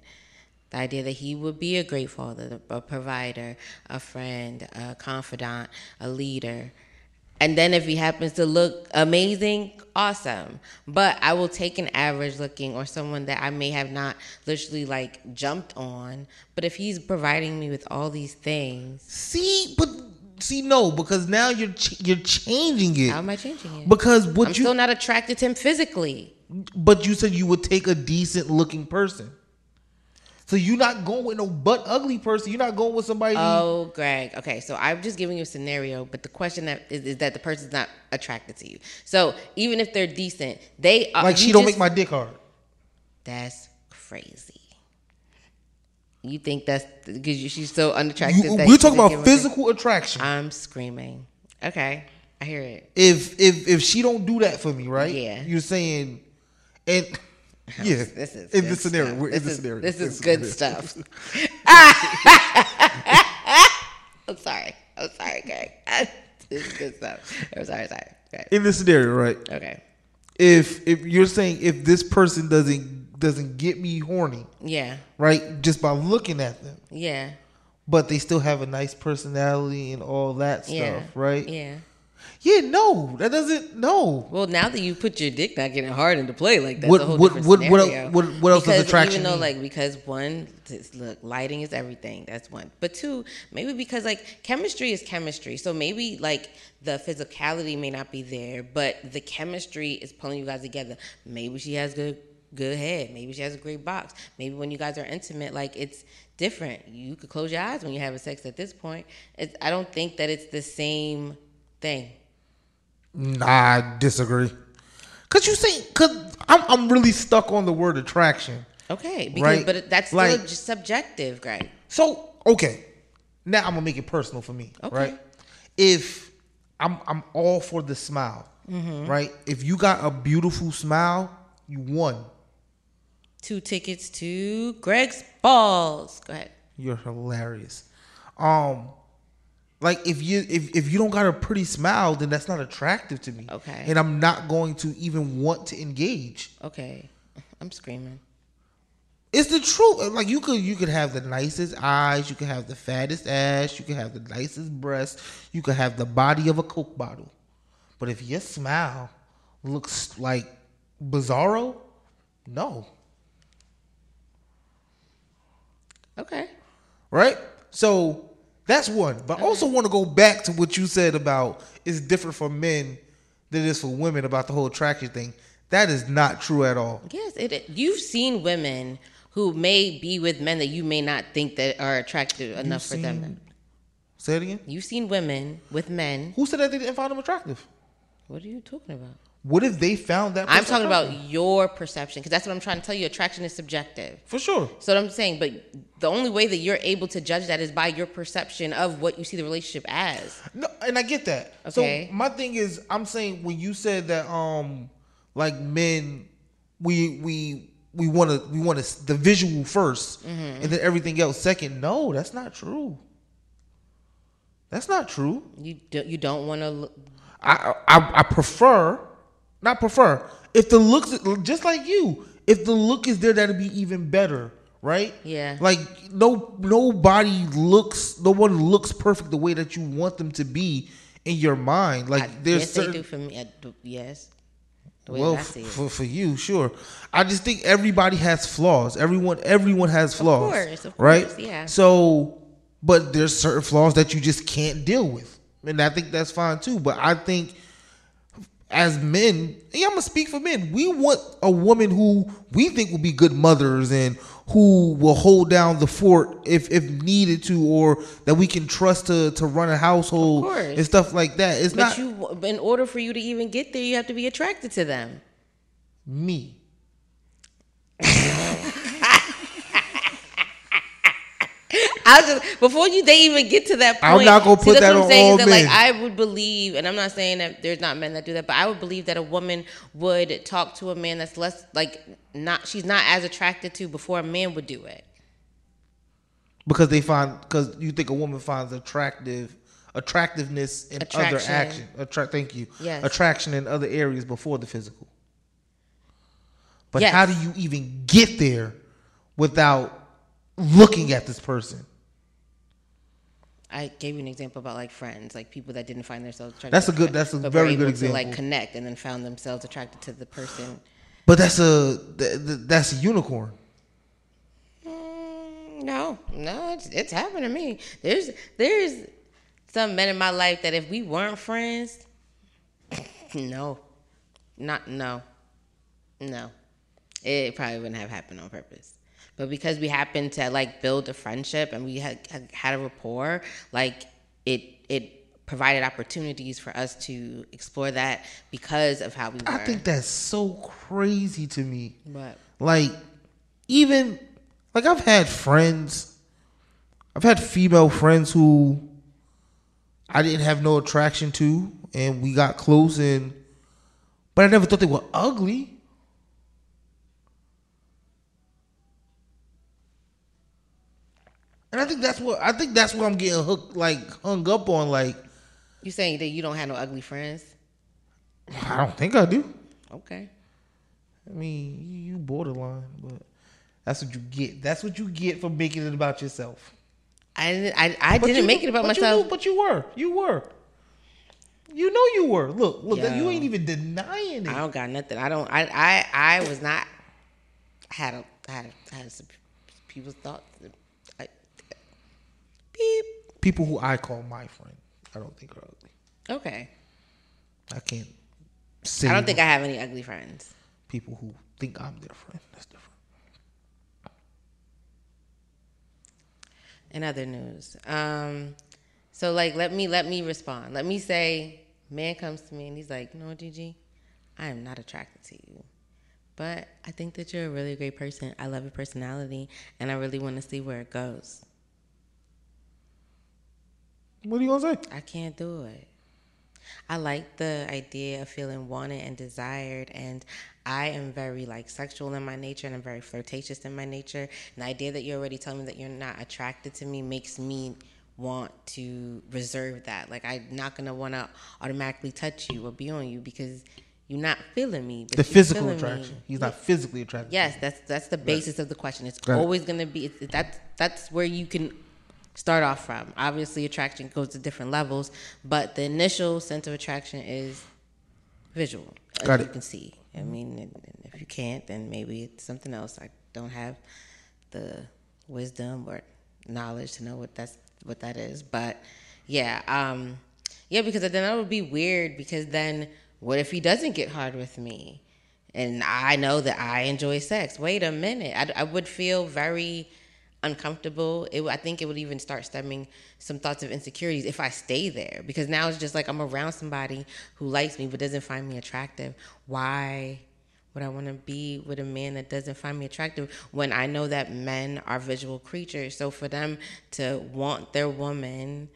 The idea that he would be a great father, a provider, a friend, a confidant, a leader. And then if he happens to look amazing, awesome. But I will take an average looking or someone that I may have not literally like jumped on. But if he's providing me with all these things. See, but... See, no, because now you're ch- you're changing it. How am I changing it? Because what I'm you... I'm still not attracted to him physically. But you said you would take a decent-looking person. So you're not going with no butt ugly person. You're not going with somebody. Oh, Greg. Okay, so I'm just giving you a scenario, but the question that is, is that the person's not attracted to you. So even if they're decent, they are. Like she don't just, make my dick hard. That's crazy. You think that's because she's so unattractive? You, that we're talking about physical attraction. I'm screaming. Okay, I hear it. If if if she don't do that for me, right? Yeah. You're saying, and. Yeah, this is in the scenario. We're in the scenario. This is good stuff. I'm sorry. I'm sorry, Greg. This is good stuff. I'm sorry, sorry. Okay. In the scenario, right? Okay. If if you're saying if this person doesn't doesn't get me horny, yeah, right, just by looking at them, yeah, but they still have a nice personality and all that stuff, yeah. right? Yeah. Yeah, no, that doesn't, no. Well, now that you put your dick not getting hard into play, like that's what, a whole what, different what, scenario. What, what, what else does attraction mean? Even though, like, because one, look, lighting is everything. That's one. But two, maybe because, like, chemistry is chemistry. So maybe, like, the physicality may not be there, but the chemistry is pulling you guys together. Maybe she has good good head. Maybe she has a great box. Maybe when you guys are intimate, like, it's different. You could close your eyes when you're having sex at this point. It's, I don't think that it's the same thing. Nah, I disagree. Cause you say, cause I'm I'm really stuck on the word attraction. Okay, because, right? But that's still like, just subjective, Greg. So okay, now I'm gonna make it personal for me, okay. right? If I'm I'm all for the smile, mm-hmm. right? If you got a beautiful smile, you won. Two tickets to Greg's balls. Go ahead. You're hilarious. Um. Like if you if, if you don't got a pretty smile, then that's not attractive to me. Okay. And I'm not going to even want to engage. Okay. I'm screaming. It's the truth. Like you could you could have the nicest eyes, you could have the fattest ass, you could have the nicest breasts, you could have the body of a Coke bottle. But if your smile looks like bizarro, no. Okay. Right? So that's one. But okay. I also want to go back to what you said about it's different for men than it is for women about the whole attraction thing. That is not true at all. Yes, it is. You've seen women who may be with men that you may not think that are attractive enough seen, for them. Say it again? You've seen women with men. Who said that they didn't find them attractive? What are you talking about? What if they found that person? I'm talking about your perception, because that's what I'm trying to tell you. Attraction is subjective. For sure. So what I'm saying, but the only way that you're able to judge that is by your perception of what you see the relationship as. No, and I get that. Okay. So my thing is, I'm saying when you said that, um, like men, we we we want to we want to the visual first, mm-hmm. and then everything else second. No, that's not true. That's not true. You do, you don't want to. Look. I I I prefer. Not prefer. If the looks, just like you, if the look is there, that'd be even better, right? Yeah. Like no, nobody looks, no one looks perfect the way that you want them to be in your mind. Like I, there's yes, certain, they do for me. I do, yes. The way well, I see it. For, for you, sure. I just think everybody has flaws. Everyone, everyone has flaws. Of course, of right? course, yeah. So, but there's certain flaws that you just can't deal with, and I think that's fine too. But I think. As men, yeah, I'm gonna speak for men. We want a woman who we think will be good mothers and who will hold down the fort if, if needed to, or that we can trust to to run a household and stuff like that. It's but not. You, in order for you to even get there, you have to be attracted to them. Me. I was just before you they even get to that point. I'm not gonna put see, that on all that, men. Like I would believe, and I'm not saying that there's not men that do that, but I would believe that a woman would talk to a man that's less like not she's not as attracted to before a man would do it. Because they find because you think a woman finds attractive attractiveness in Attraction. other action. Attract. Thank you. Yes. Attraction in other areas before the physical. But yes. How do you even get there without looking at this person? I gave you an example about like friends, like people that didn't find themselves attracted. That's a good. That's a very good example. Like connect and then found themselves attracted to the person. But that's a that's a unicorn. Mm, no, no, it's, it's happened to me. There's there's some men in my life that if we weren't friends, no, not no, no, it probably wouldn't have happened on purpose. But because we happened to like build a friendship and we had, had a rapport, like it it provided opportunities for us to explore that because of how we were. I think that's so crazy to me. What? Like, even like I've had friends, I've had female friends who I didn't have no attraction to, and we got close, and but I never thought they were ugly. And I think that's what I think that's what I'm getting hooked, like hung up on. Like, you saying that you don't have no ugly friends? I don't think I do. Okay. I mean, you borderline, but that's what you get. That's what you get for making it about yourself. I didn't. I, I didn't you, make it about but myself. You, but you were. You were. You know you were. Look, look. Yo, you ain't even denying it. I don't got nothing. I don't. I. I. I was not. I had a. I had a. I had some people's thoughts. Beep. People who I call my friend, I don't think are ugly. Okay. I can't say. I don't think I have any ugly friends. People who think I'm their friend, that's different. In other news, um, so like let me let me respond. Let me say, man comes to me and he's like, "No, Gigi, I am not attracted to you, but I think that you're a really great person. I love your personality, and I really want to see where it goes." What are you gonna say? I can't do it. I like the idea of feeling wanted and desired, and I am very like sexual in my nature, and I'm very flirtatious in my nature. And the idea that you're already telling me that you're not attracted to me makes me want to reserve that. Like, I'm not gonna want to automatically touch you or be on you because you're not feeling me. But the physical attraction. Me. He's not physically attracted. Yes, to that's that's the basis right. of the question. It's right. always gonna be it's, that's that's where you can. Start off from. Obviously, attraction goes to different levels, but the initial sense of attraction is visual. Got it. You can see. I mean, if you can't, then maybe it's something else. I don't have the wisdom or knowledge to know what that's what that is. But yeah, um, yeah, because then that would be weird. Because then, what if he doesn't get hard with me, and I know that I enjoy sex? Wait a minute. I, I would feel very uncomfortable. It, I think it would even start stemming some thoughts of insecurities if I stay there, because now it's just like I'm around somebody who likes me but doesn't find me attractive. Why would I want to be with a man that doesn't find me attractive when I know that men are visual creatures? So for them to want their woman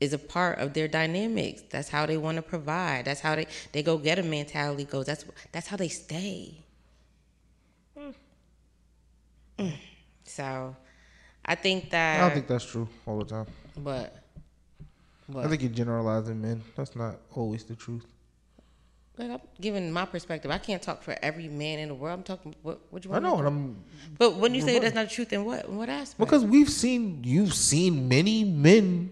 is a part of their dynamics. That's how they want to provide. That's how they, they go get a mentality goes. That's, that's how they stay. Mm. Mm. So... I think that... I don't think that's true all the time. But, but I think you're generalizing men. That's not always the truth. Like, I'm giving my perspective. I can't talk for every man in the world. I'm talking... What, what you want I know, to and I'm... But when you say right. that's not the truth, in what, in what aspect? Because we've seen... You've seen many men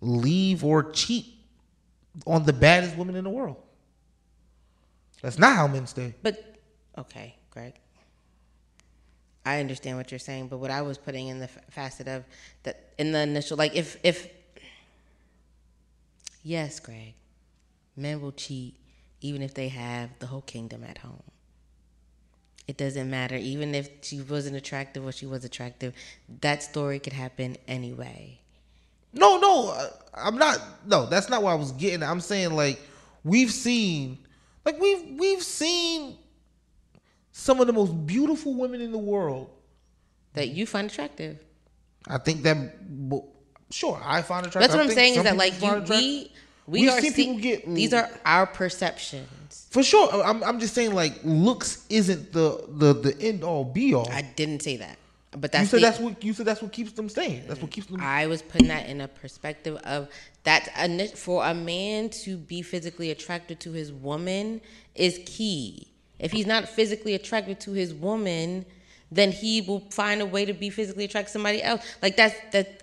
leave or cheat on the baddest women in the world. That's not how men stay. But... Okay, Greg. I understand what you're saying, but what I was putting in the f- facet of that in the initial, like if, if, yes, Greg, men will cheat even if they have the whole kingdom at home. It doesn't matter. Even if she wasn't attractive or she was attractive, that story could happen anyway. No, no, I'm not. No, that's not what I was getting. I'm saying like, we've seen, like we've, we've seen some of the most beautiful women in the world that you find attractive. I think that, well, sure, I find attractive. That's what I'm saying is that like you, we we We've are seen see, people get these are our perceptions for sure. I'm I'm just saying like looks isn't the the, the end all be all. I didn't say that, but that's you said the, that's what you said. That's what keeps them staying. That's what keeps them. I was putting that in a perspective of that for a man to be physically attracted to his woman is key. If he's not physically attracted to his woman, then he will find a way to be physically attracted to somebody else. Like, that's... that.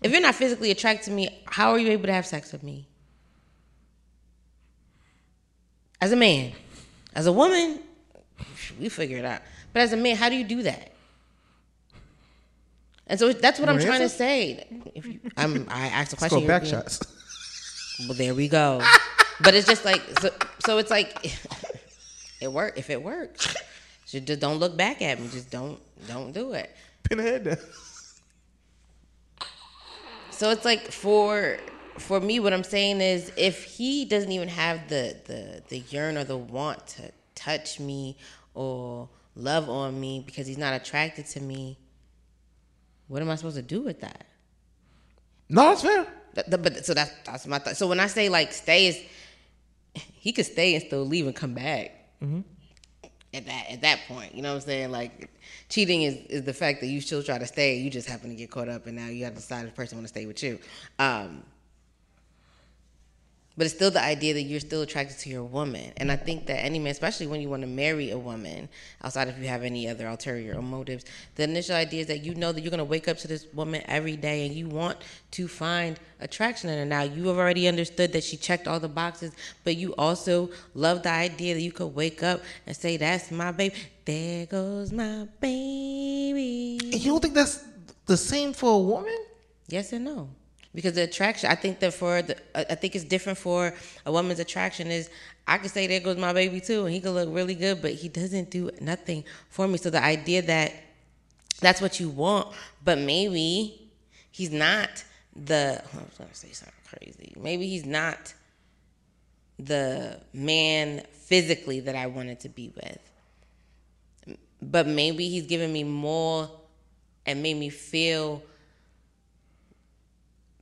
If you're not physically attracted to me, how are you able to have sex with me? As a man. As a woman, we figure it out. But as a man, how do you do that? And so that's what Where I'm trying it? to say. If you, I'm, I asked a question. Let's go back shots. Well, there we go. But it's just like... So, so it's like... It work if it works. Just don't look back at me. Just don't Don't do it. Pin her head down. So it's like for for me, what I'm saying is, if he doesn't even have the the the yearn or the want to touch me or love on me because he's not attracted to me, what am I supposed to do with that? No, that's fair. That, that, but so that's that's my thought. So when I say like stay, is he could stay and still leave and come back. Mm-hmm. At that at that point, you know what I'm saying? Like, cheating is, is the fact that you still try to stay. You just happen to get caught up, and now you got to decide if the person want to stay with you. Um, but it's still the idea that you're still attracted to your woman. And I think that any man, especially when you want to marry a woman, outside if you have any other ulterior motives, the initial idea is that you know that you're going to wake up to this woman every day, and you want to find attraction in her. Now, you have already understood that she checked all the boxes, but you also love the idea that you could wake up and say, that's my baby. There goes my baby. And you don't think that's the same for a woman? Yes and no. Because the attraction, I think that for the, I think it's different for a woman's attraction is, I could say there goes my baby too, and he could look really good, but he doesn't do nothing for me. So the idea that that's what you want, but maybe he's not the, I was going to say something crazy. Maybe he's not the man physically that I wanted to be with, but maybe he's giving me more and made me feel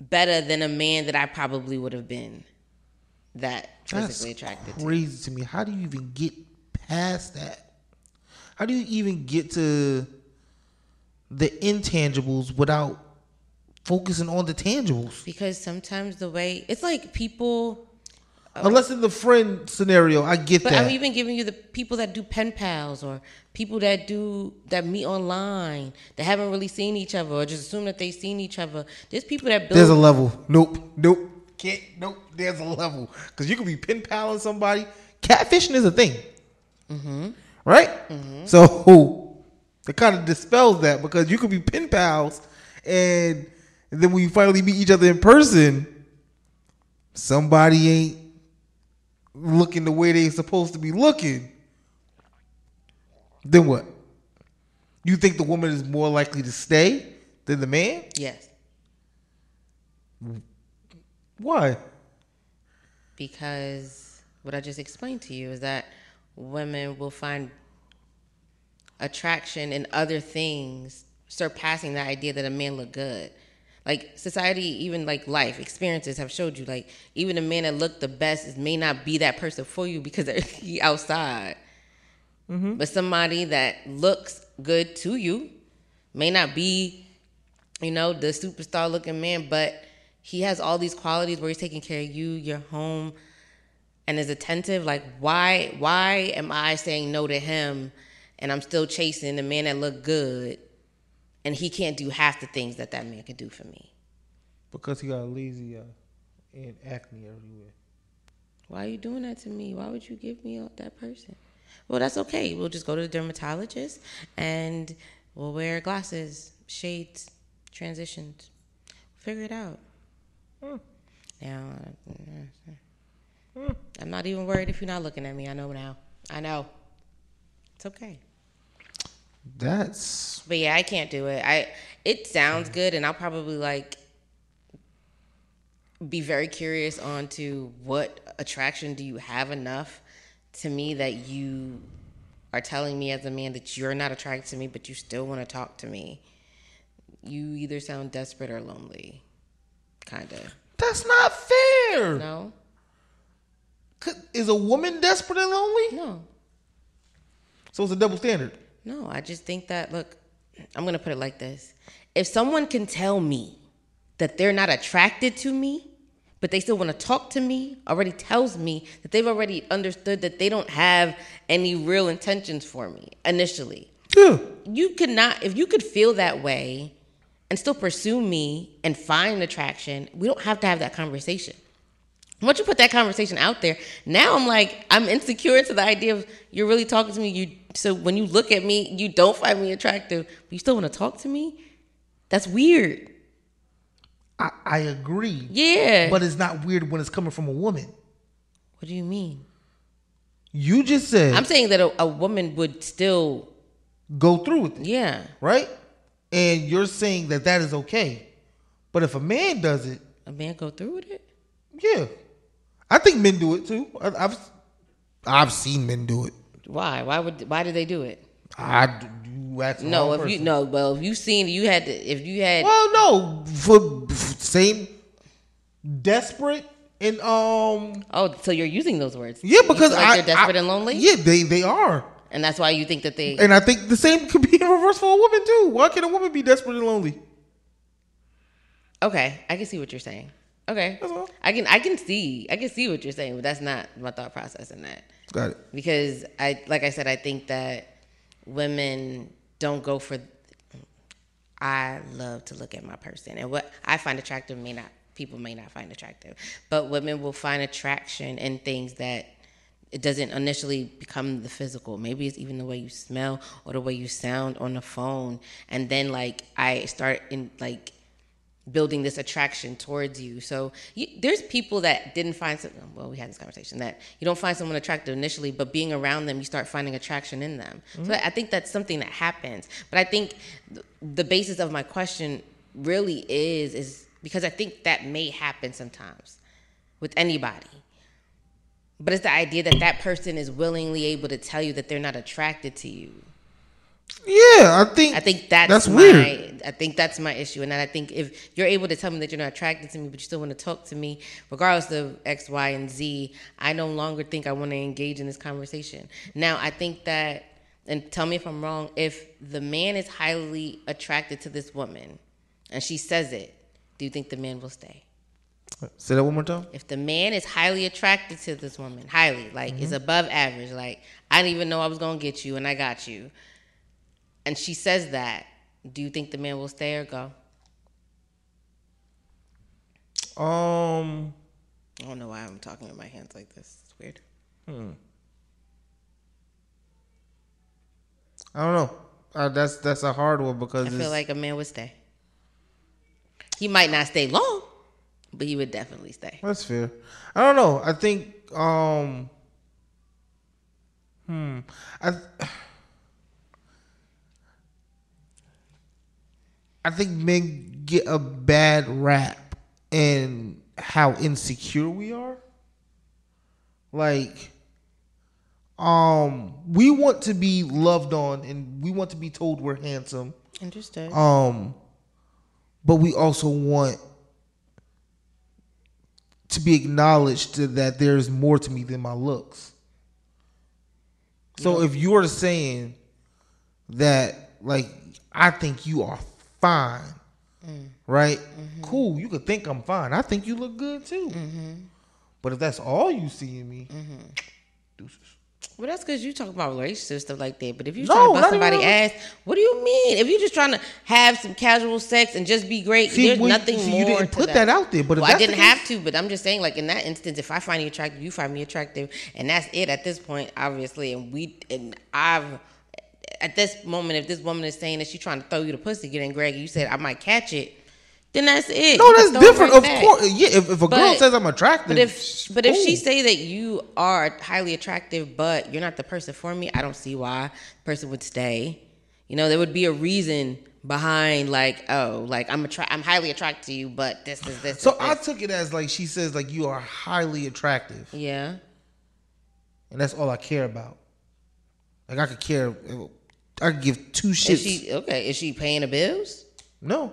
better than a man that I probably would have been that physically That's attracted to. Crazy to me. How do you even get past that? How do you even get to the intangibles without focusing on the tangibles? Because sometimes the way it's like people, unless in the friend scenario, I get but that. But I'm even giving you the people that do pen pals or people that do that meet online that haven't really seen each other or just assume that they've seen each other. There's people that build. There's a level. Nope. Nope. Can't. Nope. There's a level. Because you could be pen paling somebody. Catfishing is a thing. Mm-hmm. Right? Mm-hmm. So it kind of dispels that because you could be pen pals and then when you finally meet each other in person, somebody ain't looking the way they're supposed to be looking. Then what? You think the woman is more likely to stay than the man? Yes. Why? Because what I just explained to you is that women will find attraction in other things surpassing the idea that a man look good. Like society, even like life experiences have showed you, like even a man that looked the best may not be that person for you because he outside. Mm-hmm. But somebody that looks good to you may not be, you know, the superstar looking man, but he has all these qualities where he's taking care of you, your home, and is attentive. Like why? Why am I saying no to him, and I'm still chasing the man that looked good? And he can't do half the things that that man can do for me. Because he got lazy eye and acne everywhere. Why are you doing that to me? Why would you give me that person? Well, that's okay. We'll just go to the dermatologist and we'll wear glasses, shades, transitions. Figure it out. Mm. Now, mm. I'm not even worried if you're not looking at me. I know now. I know. It's okay. That's but yeah, I can't do it. I it sounds good, and I'll probably like be very curious on to what attraction do you have enough to me that you are telling me as a man that you're not attracted to me, but you still want to talk to me. You either sound desperate or lonely, kind of. That's not fair. No. Is a woman desperate and lonely? No. So it's a double standard. No, I just think that, look, I'm going to put it like this. If someone can tell me that they're not attracted to me, but they still want to talk to me, already tells me that they've already understood that they don't have any real intentions for me initially. Yeah. You could not, if you could feel that way and still pursue me and find attraction, we don't have to have that conversation. Once you put that conversation out there, now I'm like, I'm insecure to the idea of you're really talking to me. You So when you look at me, you don't find me attractive, but you still want to talk to me? That's weird. I, I agree. Yeah. But it's not weird when it's coming from a woman. What do you mean? You just said. I'm saying that a, a woman would still go through with it. Yeah. Right? And you're saying that that is okay. But if a man does it. A man go through with it? Yeah. I think men do it too. I, I've I've seen men do it. Why? Why would? Why do they do it? I you ask no. The if person. you no, well, if you seen, you had to. If you had, well, no, for, for same desperate and um. Oh, so you're using those words? Yeah, because like I, they're desperate I, and lonely. Yeah, they they are. And that's why you think that they. And I think the same could be in reverse for a woman too. Why can a woman be desperate and lonely? Okay, I can see what you're saying. Okay, I can I can see I can see what you're saying, but that's not my thought process in that. Got it. Because I, like I said, I think that women don't go for. I love to look at my person, and what I find attractive may not people may not find attractive, but women will find attraction in things that it doesn't initially become the physical. Maybe it's even the way you smell or the way you sound on the phone, and then like I start in like. building this attraction towards you. So you, there's people that didn't find some, well, we had this conversation that you don't find someone attractive initially, but being around them, you start finding attraction in them. Mm-hmm. So I think that's something that happens. But I think th- the basis of my question really is, is because I think that may happen sometimes with anybody. But it's the idea that that person is willingly able to tell you that they're not attracted to you. Yeah, I think I think that's, that's my, weird. I think that's my issue, and I think if you're able to tell me that you're not attracted to me, but you still want to talk to me, regardless of X, Y, and Z, I no longer think I want to engage in this conversation. Now, I think that, and tell me if I'm wrong, if the man is highly attracted to this woman, and she says it, do you think the man will stay? Say that one more time. If the man is highly attracted to this woman, highly, like mm-hmm. is above average, like I didn't even know I was gonna get you, and I got you. And she says that, do you think the man will stay or go? Um, I don't know why I'm talking with my hands like this. It's weird. Hmm. I don't know. Uh, that's that's a hard one because I feel like a man would stay. He might not stay long, but he would definitely stay. That's fair. I don't know. I think. Um, hmm. I. I think men get a bad rap in how insecure we are. Like, um, we want to be loved on and we want to be told we're handsome. Understood. Um, but we also want to be acknowledged that there's more to me than my looks. So yeah. If you're saying that, like, I think you are fine, mm. right? Mm-hmm. Cool. You could think I'm fine. I think you look good too. Mm-hmm. But if that's all you see in me, mm-hmm. deuces. Well, that's because you talk about relationships stuff like that. But if you're no, trying to bust somebody's ass, what do you mean? If you're just trying to have some casual sex and just be great, see, there's well, nothing see, more. You didn't put that. that out there, but well, if I didn't the have to. But I'm just saying, like in that instance, if I find you attractive, you find me attractive, and that's it at this point, obviously. And we and I've. At this moment, if this woman is saying that she's trying to throw you the pussy again, and Greg, you said I might catch it, then that's it. No, that's different. Of course, yeah. If, if a but, girl says I'm attractive, but if but if oh. she say that you are highly attractive, but you're not the person for me, I don't see why the person would stay. You know, there would be a reason behind, like, oh, like I'm attra- I'm highly attracted to you, but this is this. So this, I this. took it as like she says, like you are highly attractive. Yeah, and that's all I care about. Like I could care. It, I could give two shits. Is she, okay, is she paying the bills? No.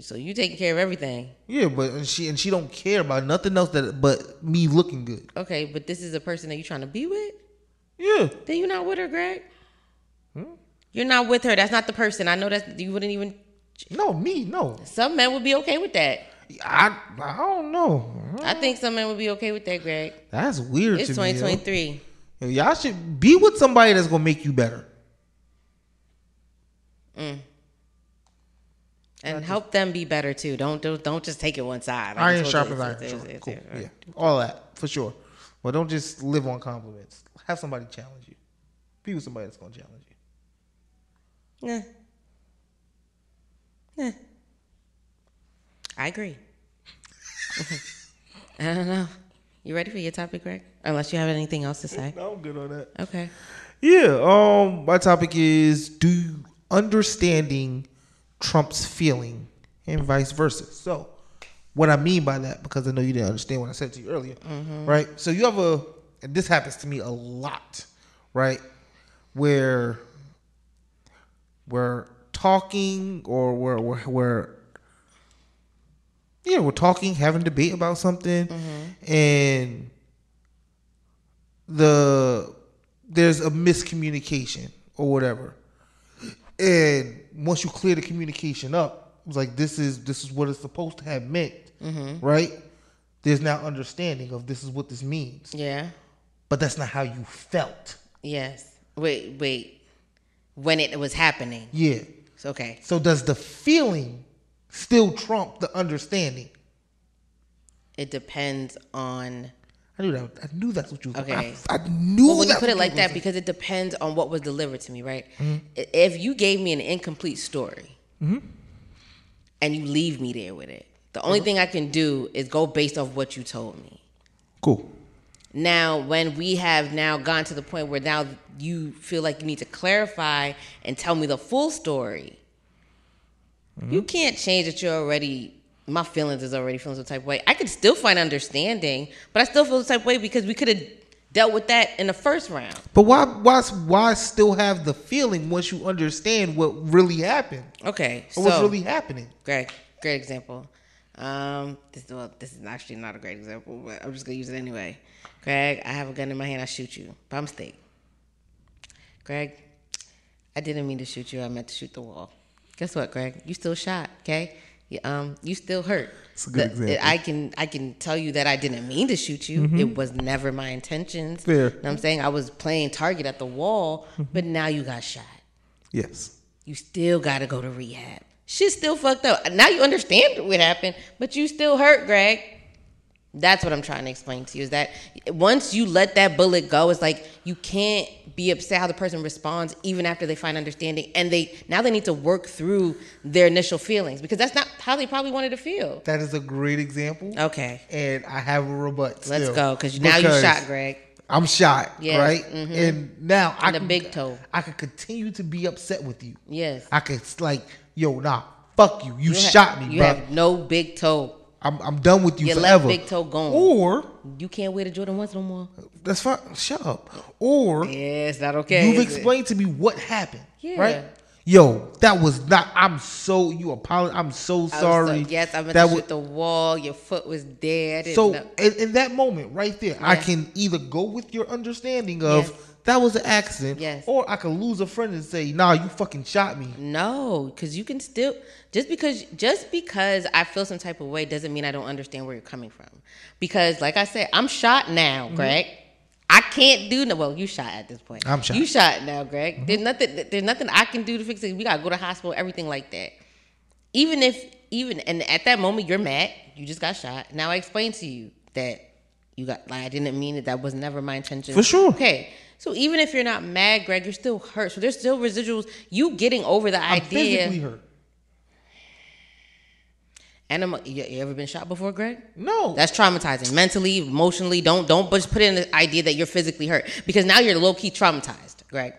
So you taking care of everything. Yeah, but and she and she don't care about nothing else that but me looking good. Okay, but this is a person that you trying to be with? Yeah. Then you're not with her, Greg. Hmm? You're not with her. That's not the person. I know that you wouldn't even. No, me, no. Some men would be okay with that. I I don't know. I, don't I think some men would be okay with that, Greg. That's weird. It's to twenty twenty-three. Me, yo. Y'all should be with somebody that's gonna make you better. Mm. And just, help them be better too. Don't don't, don't just take it one side. Like iron sharpens iron. It's, it's, it's, cool. It's, it's, yeah, all that for sure. Well, don't just live on compliments. Have somebody challenge you. Be with somebody that's gonna challenge you. Nah. Nah. I agree. I don't know. You ready for your topic, Greg? Unless you have anything else to say. No, I'm good on that. Okay. Yeah. Um. My topic is: do understanding Trump's feeling and vice versa. So, what I mean by that, because I know you didn't understand what I said to you earlier, mm-hmm. right? So you have a, and this happens to me a lot, right? Where we're talking, or we're we're, we're yeah, we're talking, having a debate about something, mm-hmm. and the there's a miscommunication or whatever. And once you clear the communication up, it was like, this is this is what it's supposed to have meant, mm-hmm. right? There's now understanding of this is what this means. Yeah. But that's not how you felt. Yes. Wait, wait. When it was happening. Yeah. It's okay. So does the feeling still trump the understanding? It depends on... I knew that. I knew that's what you. Okay. I, I knew. Well, when you put it like that, because it depends on what was delivered to me, right? Mm-hmm. If you gave me an incomplete story, mm-hmm. and you leave me there with it, the only mm-hmm. thing I can do is go based off what you told me. Cool. Now, when we have now gone to the point where now you feel like you need to clarify and tell me the full story, mm-hmm. you can't change that. You're already. My feelings is already feeling some type of way. I could still find understanding, but I still feel the type of way because we could have dealt with that in the first round. But why, why, why still have the feeling once you understand what really happened? Okay, or so what's really happening? Great, great example. Um, this, well, this is actually not a great example, but I'm just gonna use it anyway. Greg, I have a gun in my hand. I shoot you by mistake. Greg, I didn't mean to shoot you. I meant to shoot the wall. Guess what, Greg? You still shot. Okay. Um, you still hurt. That's a good the, example. I can I can tell you that I didn't mean to shoot you. Mm-hmm. It was never my intentions. Fair. You know what I'm saying? I was playing target at the wall, mm-hmm. but now you got shot. Yes. You still got to go to rehab. Shit's still fucked up. Now you understand what happened, but you still hurt, Greg. That's what I'm trying to explain to you, is that once you let that bullet go, it's like you can't be upset how the person responds even after they find understanding. And they now they need to work through their initial feelings because that's not how they probably wanted to feel. That is a great example. Okay. And I have a rebut. Let's still. go because now you're shot, Greg. I'm shot, yes. right? Mm-hmm. And now and I, the can, big toe. I can continue to be upset with you. Yes. I could like, yo, nah, fuck you. You, you shot have, me, you bro. You have no big toe. I'm I'm done with you Your forever. Your left big toe gone. Or you can't wear the Jordan ones no more. That's fine. Shut up. Or yeah, it's not okay. You've explained it? to me what happened. Yeah. Right. Yo, that was not. I'm so you apologize. I'm so sorry. I was so, yes, I meant that to was, shoot the wall. Your foot was there. I didn't so know. In, in that moment, right there, yeah. I can either go with your understanding of. Yes. That was an accident. Yes. Or I could lose a friend and say, nah, you fucking shot me. No, because you can still, just because just because I feel some type of way doesn't mean I don't understand where you're coming from. Because like I said, I'm shot now, Greg. Mm-hmm. I can't do, no, well, you shot at this point. I'm shot. You shot now, Greg. Mm-hmm. There's nothing There's nothing I can do to fix it. We got to go to the hospital, everything like that. Even if, even, and at that moment, you're mad. You just got shot. Now I explained to you that you got, like, I didn't mean it. That was never my intention. For sure. Okay. So even if you're not mad, Greg, you're still hurt. So there's still residuals. You getting over the I'm idea. I'm physically hurt. And I'm, you, you ever been shot before, Greg? No. That's traumatizing. Mentally, emotionally, don't don't just put in the idea that you're physically hurt. Because now you're low-key traumatized, Greg.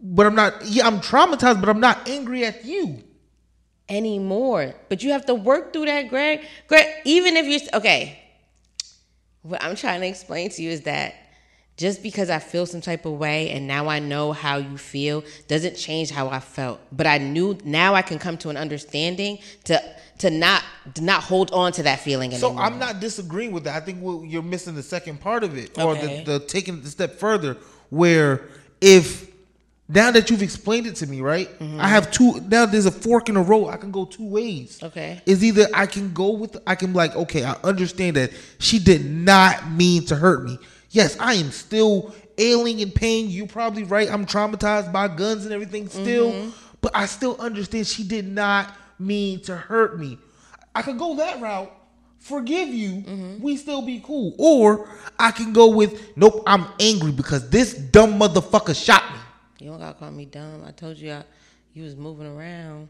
But I'm not, yeah, I'm traumatized, but I'm not angry at you. Anymore. But you have to work through that, Greg. Greg, even if you're, okay. What I'm trying to explain to you is that just because I feel some type of way and now I know how you feel doesn't change how I felt. But I knew now I can come to an understanding to to not to not hold on to that feeling anymore. So I'm not disagreeing with that. I think we'll, you're missing the second part of it, or okay. the, the taking it a step further, where if now that you've explained it to me, right? Mm-hmm. I have two. Now there's a fork in the road. I can go two ways. Okay, it's either I can go with I can like okay, I understand that she did not mean to hurt me. Yes, I am still ailing in pain. You're probably right. I'm traumatized by guns and everything still. Mm-hmm. But I still understand she did not mean to hurt me. I could go that route. Forgive you. Mm-hmm. We still be cool. Or I can go with, nope, I'm angry because this dumb motherfucker shot me. You don't got to call me dumb. I told you I, you was moving around.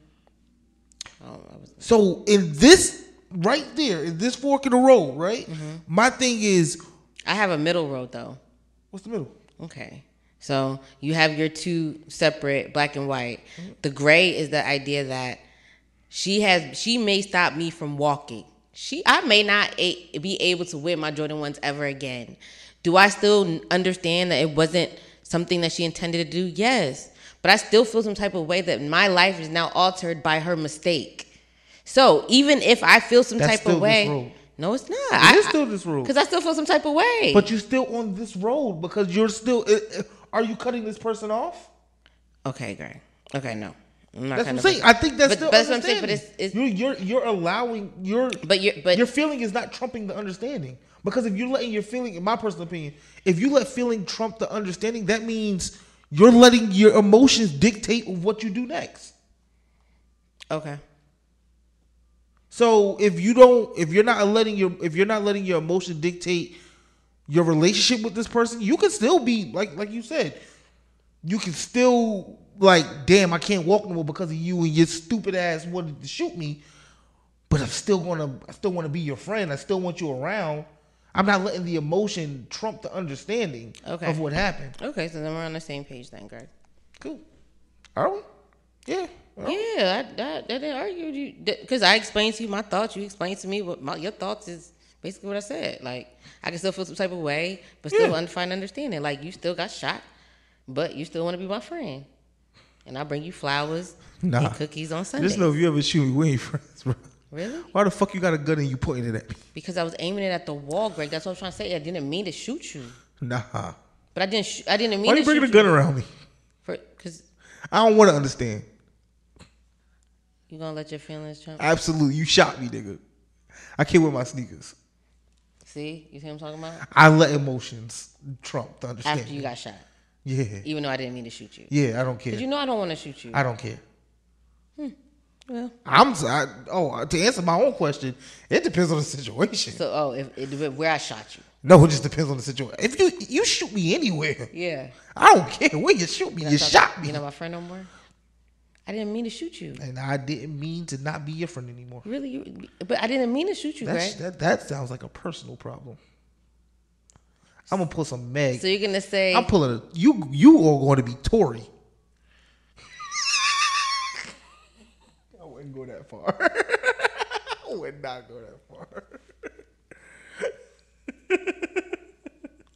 I don't know, I was... So in this, right there, in this fork in the road, right? Mm-hmm. My thing is... I have a middle road, though. What's the middle? Okay. So you have your two separate black and white. Mm-hmm. The gray is the idea that she has, she may stop me from walking. She, I may not a, be able to wear my Jordan ones ever again. Do I still understand that it wasn't something that she intended to do? Yes. But I still feel some type of way that my life is now altered by her mistake. So even if I feel some That's type still of way, this road. No, it's not. It I, is still this road. Because I still feel some type of way. But you're still on this road because you're still. Uh, are you cutting this person off? Okay, great. Okay, no. I'm not that's what I'm saying. I think that's but, still. But that's what I'm saying. But it's, it's you're, you're you're allowing your but you're, but your feeling is not trumping the understanding, because if you're letting your feeling, in my personal opinion, if you let feeling trump the understanding, that means you're letting your emotions dictate what you do next. Okay. So if you don't, if you're not letting your, if you're not letting your emotions dictate your relationship with this person, you can still be like, like you said, you can still. Like, damn, I can't walk no more because of you and your stupid ass wanted to shoot me. But I'm still gonna, I still want to be your friend. I still want you around. I'm not letting the emotion trump the understanding okay. of what happened. Okay, so then we're on the same page then, Greg. Cool. Are we? Yeah. Are yeah, we? I, I, I didn't argue because I explained to you my thoughts. You explained to me what my, your thoughts is basically what I said. Like, I can still feel some type of way, but still yeah. find understanding. Like, you still got shot, but you still want to be my friend. And I bring you flowers nah. and cookies on Sunday. Just know if you ever shoot me, we ain't friends, bro. Really? Why the fuck you got a gun and you pointing it at me? Because I was aiming it at the wall, Greg. That's what I was trying to say. I didn't mean to shoot you. Nah. But I didn't. Sh- I didn't mean. Why to you bringing a gun you? Around me? For because I don't want to understand. You gonna let your feelings jump? Absolutely. You shot me, nigga. I can't wear my sneakers. See, you see what I'm talking about? I let emotions trump the understanding. After you got shot. Yeah. Even though I didn't mean to shoot you. Yeah, I don't care. Because you know I don't want to shoot you. I don't care. Hmm. Well. I'm I, oh to answer my own question, it depends on the situation. So oh, if, if where I shot you. No, it just depends on the situation. If you you shoot me anywhere. Yeah. I don't care where you shoot me. You, you shot me. You know my friend no more. I didn't mean to shoot you. And I didn't mean to not be your friend anymore. Really, you, but I didn't mean to shoot you, Greg. That that sounds like a personal problem. I'm gonna pull some Meg. So you're gonna say I'm pulling a, you. You are going to be Tori. I wouldn't go that far. I would not go that far.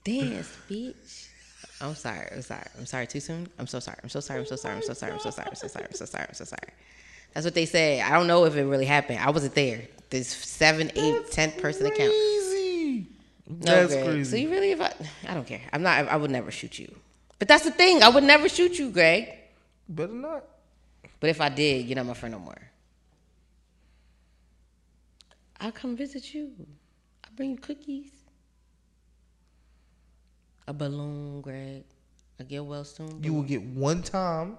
Dance, bitch. I'm sorry. I'm sorry. I'm sorry. Too soon. I'm so sorry. I'm so sorry. I'm so sorry. I'm so sorry. I'm so sorry. I'm so sorry. I'm so sorry. I'm so sorry. That's what they said. I don't know if it really happened. I wasn't there. This seven, eight, ten person account. No, that's Greg. Crazy. So you really, if I, I don't care. I'm not. I, I would never shoot you. But that's the thing. I would never shoot you, Greg. Better not. But if I did, you're not my friend no more. I'll come visit you. I'll bring you cookies, a balloon, Greg. I get well soon. Balloon. You will get one time,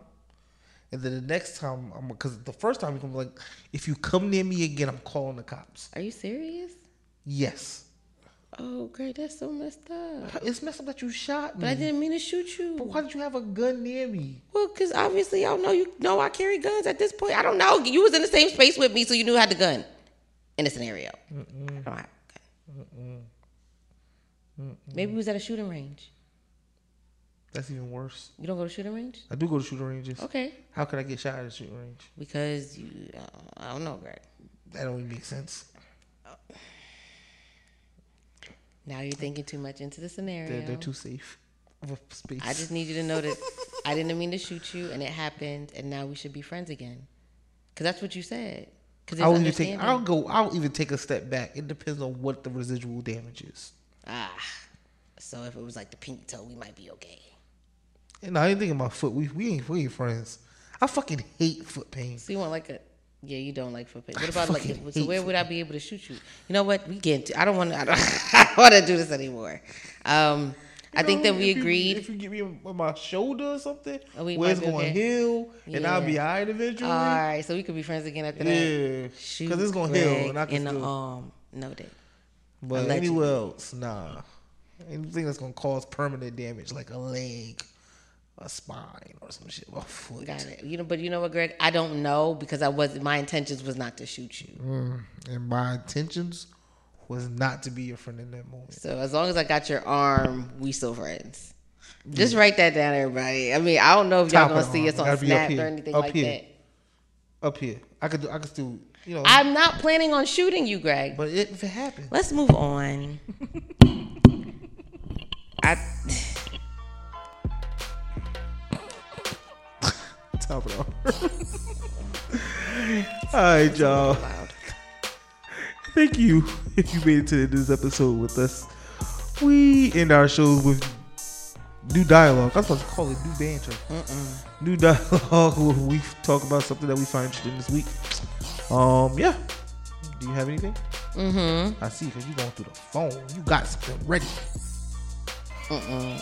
and then the next time, I'm because the first time you're gonna be like, if you come near me again, I'm calling the cops. Are you serious? Yes. Oh, Greg, that's so messed up. It's messed up that you shot me. But I didn't mean to shoot you. But why did you have a gun near me? Well, because obviously I don't know. You know I carry guns at this point. I don't know. You was in the same space with me, so you knew I had the gun in the scenario. Mm-mm. I don't have a gun. Mm-mm. Mm-mm. Maybe we was at a shooting range. That's even worse. You don't go to shooting range? I do go to shooting ranges. Okay. How could I get shot at a shooting range? Because, you, I don't know, Greg. That don't even make sense. Oh. Now you're thinking too much into the scenario. They're, they're too safe of a space. I just need you to know that I didn't mean to shoot you, and it happened, and now we should be friends again. Because that's what you said. I'll even take, I'll go. I'll even take a step back. It depends on what the residual damage is. Ah, so if it was like the pink toe, we might be okay. And I ain't thinking about foot. We we ain't we ain't friends. I fucking hate foot pain. So you want like a. Yeah, you don't like foot pain. What about like? So where would I be able to shoot you? You know what? We get. To, I don't want to. I don't, I don't want to do this anymore. Um, I think know, that we if agreed. You, if you get me on my shoulder or something, oh, where it's going to heal, yeah. and I'll be all right individually. All right, so we could be friends again after that. Yeah, because it's going to heal, and I can in still. The arm, no day. But allegedly. Anywhere else, nah. Anything that's going to cause permanent damage, like a leg. A spine or some shit. Foot. Got it. You know, but you know what, Greg? I don't know because I was. My intentions was not to shoot you, mm, and my intentions was not to be your friend in that moment. So as long as I got your arm, we still friends. Just write that down, everybody. I mean, I don't know if y'all gonna see us on Snap or anything like that. Up here, I could do. I could do. You know, I'm not planning on shooting you, Greg. But it, if it happens, let's move on. I. Top it off. All right, y'all. Thank you if you made it to this episode with us. We end our show with new dialogue. I was supposed to call it new banter. Mm-mm. New dialogue where we talk about something that we find interesting this week. Um, yeah. Do you have anything? Mm-hmm. I see, because you going through the phone. You got something ready. Mm-mm.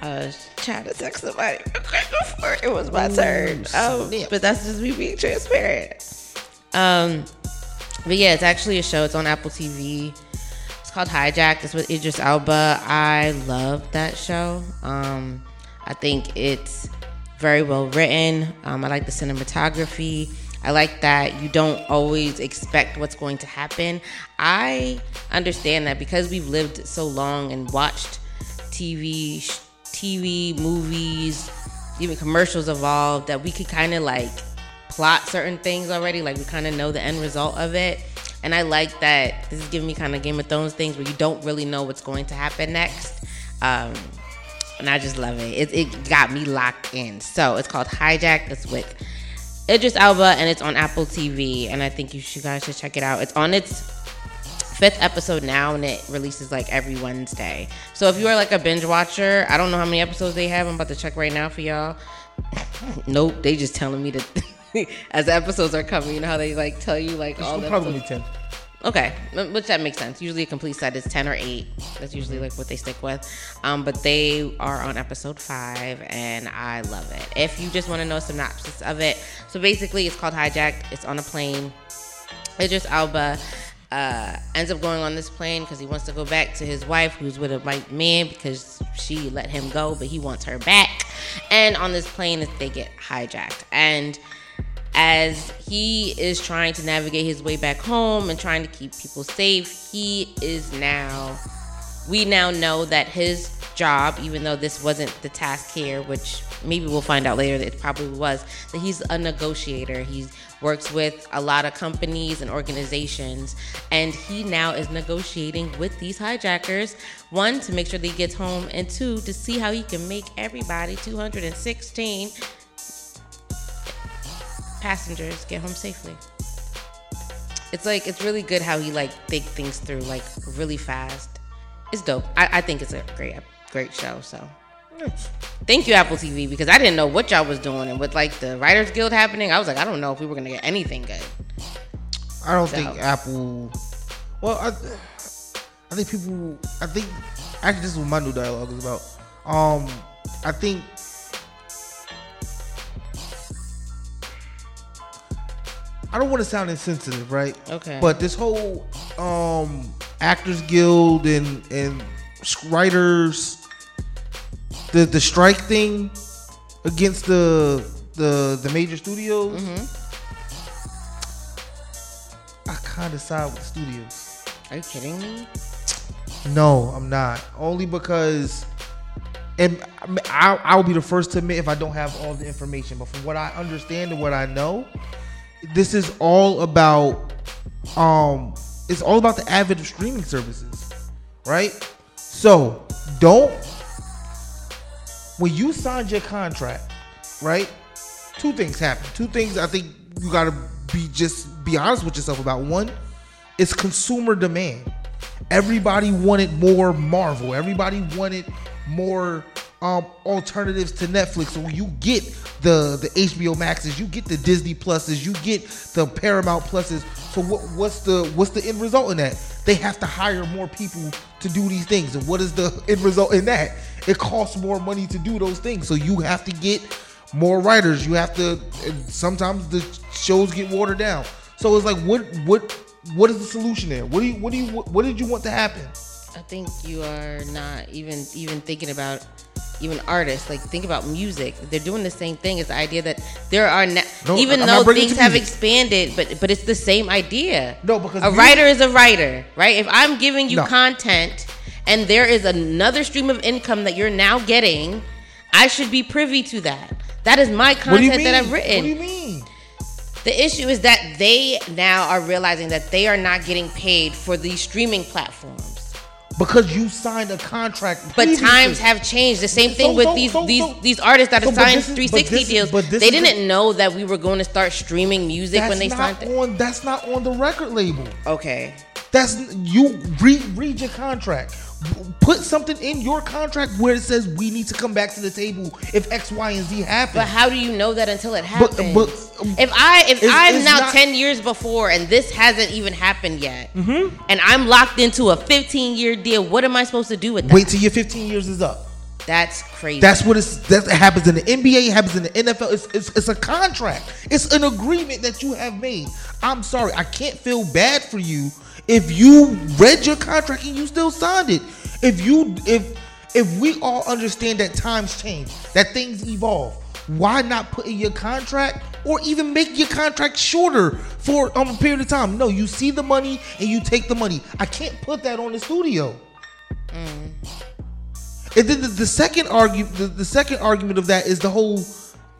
I was trying to text somebody before it was my Ooh, turn. Um, but that's just me being transparent. Um, but yeah, it's actually a show. It's on Apple T V. It's called Hijack. It's with Idris Elba. I love that show. Um, I think it's very well written. Um, I like the cinematography. I like that you don't always expect what's going to happen. I understand that because we've lived so long and watched T V, T V, movies, even commercials evolved, that we could kind of like plot certain things already. Like we kind of know the end result of it. And I like that this is giving me kind of Game of Thrones things where you don't really know what's going to happen next. Um, and I just love it. it. It got me locked in. So it's called Hijack. It's with Idris Elba and it's on Apple T V. And I think you, should, you guys should check it out. It's on its fifth episode now and it releases like every Wednesday. So if you are like a binge watcher, I don't know how many episodes they have. I'm about to check right now for y'all. Nope. They just telling me to... as the episodes are coming, you know how they like tell you like all the probably ten. Okay, which that makes sense. Usually a complete set is ten or eight. That's usually like what they stick with. Um, but they are on episode five, and I love it. If you just want to know a synopsis of it, so basically it's called Hijacked. It's on a plane. Idris Elba uh, ends up going on this plane because he wants to go back to his wife, who's with a white man because she let him go, but he wants her back. And on this plane, they get hijacked and. As he is trying to navigate his way back home and trying to keep people safe, he is now, we now know that his job, even though this wasn't the task here, which maybe we'll find out later that it probably was, that he's a negotiator. He works with a lot of companies and organizations, and he now is negotiating with these hijackers, one, to make sure that he gets home, and two, to see how he can make everybody two hundred sixteen passengers get home safely. It's like it's really good how he like think things through like really fast. It's dope. I, I think it's a great great show. So thank you, Apple T V, because I didn't know what y'all was doing, and with like the Writers Guild happening, I was like, I don't know if we were gonna get anything good. I don't so. think Apple. Well, I, I think people. I think actually this is what my new dialogue is about. Um, I think. I don't want to sound insensitive, right? Okay. But this whole um, Actors Guild and and writers, the the strike thing against the the the major studios, mm-hmm. I kind of side with the studios. Are you kidding me? No, I'm not. Only because, and I I will be the first to admit if I don't have all the information, but from what I understand and what I know. This is all about, um, it's all about the advent of streaming services, right? So don't, when you signed your contract, right? Two things happen. Two things I think you gotta be just be honest with yourself about. One, it's consumer demand. Everybody wanted more Marvel. Everybody wanted more. Um, alternatives to Netflix. So you get the, the H B O Maxes, you get the Disney Pluses, you get the Paramount Pluses. So what, what's the what's the end result in that? They have to hire more people to do these things. And what is the end result in that? It costs more money to do those things. So you have to get more writers. You have to, sometimes the shows get watered down. So it's like, what what what is the solution there? What do you what do you what, what did you want to happen? I think you are not even even thinking about even artists. Like, think about music. They're doing the same thing. It's the idea that there are na- no, even I'm though things have expanded, but but it's the same idea. No, because a writer is a writer, right? If I'm giving you no. content and there is another stream of income that you're now getting, I should be privy to that. That is my content that I've written. What do you mean? The issue is that they now are realizing that they are not getting paid for these streaming platforms. Because you signed a contract. Previously. But times have changed. The same thing so, with so, these, so, these these artists that so, have signed is, three sixty is, deals. They didn't the, know that we were going to start streaming music when they signed it. That's not on the record label. Okay. That's you re, read your contract. Put something in your contract where it says we need to come back to the table if X, Y, and Z happen. But how do you know that until it happens? But, but, if I if it's, I'm it's now not, ten years before and this hasn't even happened yet, mm-hmm. and I'm locked into a fifteen year deal, what am I supposed to do with that? Wait till your fifteen years is up. That's crazy. That's what it's. That happens in the N B A. It happens in the N F L. It's, it's it's a contract. It's an agreement that you have made. I'm sorry. I can't feel bad for you if you read your contract and you still signed it. If you if if we all understand that times change, that things evolve, why not put in your contract or even make your contract shorter for um, a period of time? No, you see the money and you take the money. I can't put that on the studio. Mm. And then the, the second argument, the, the second argument of that is the whole,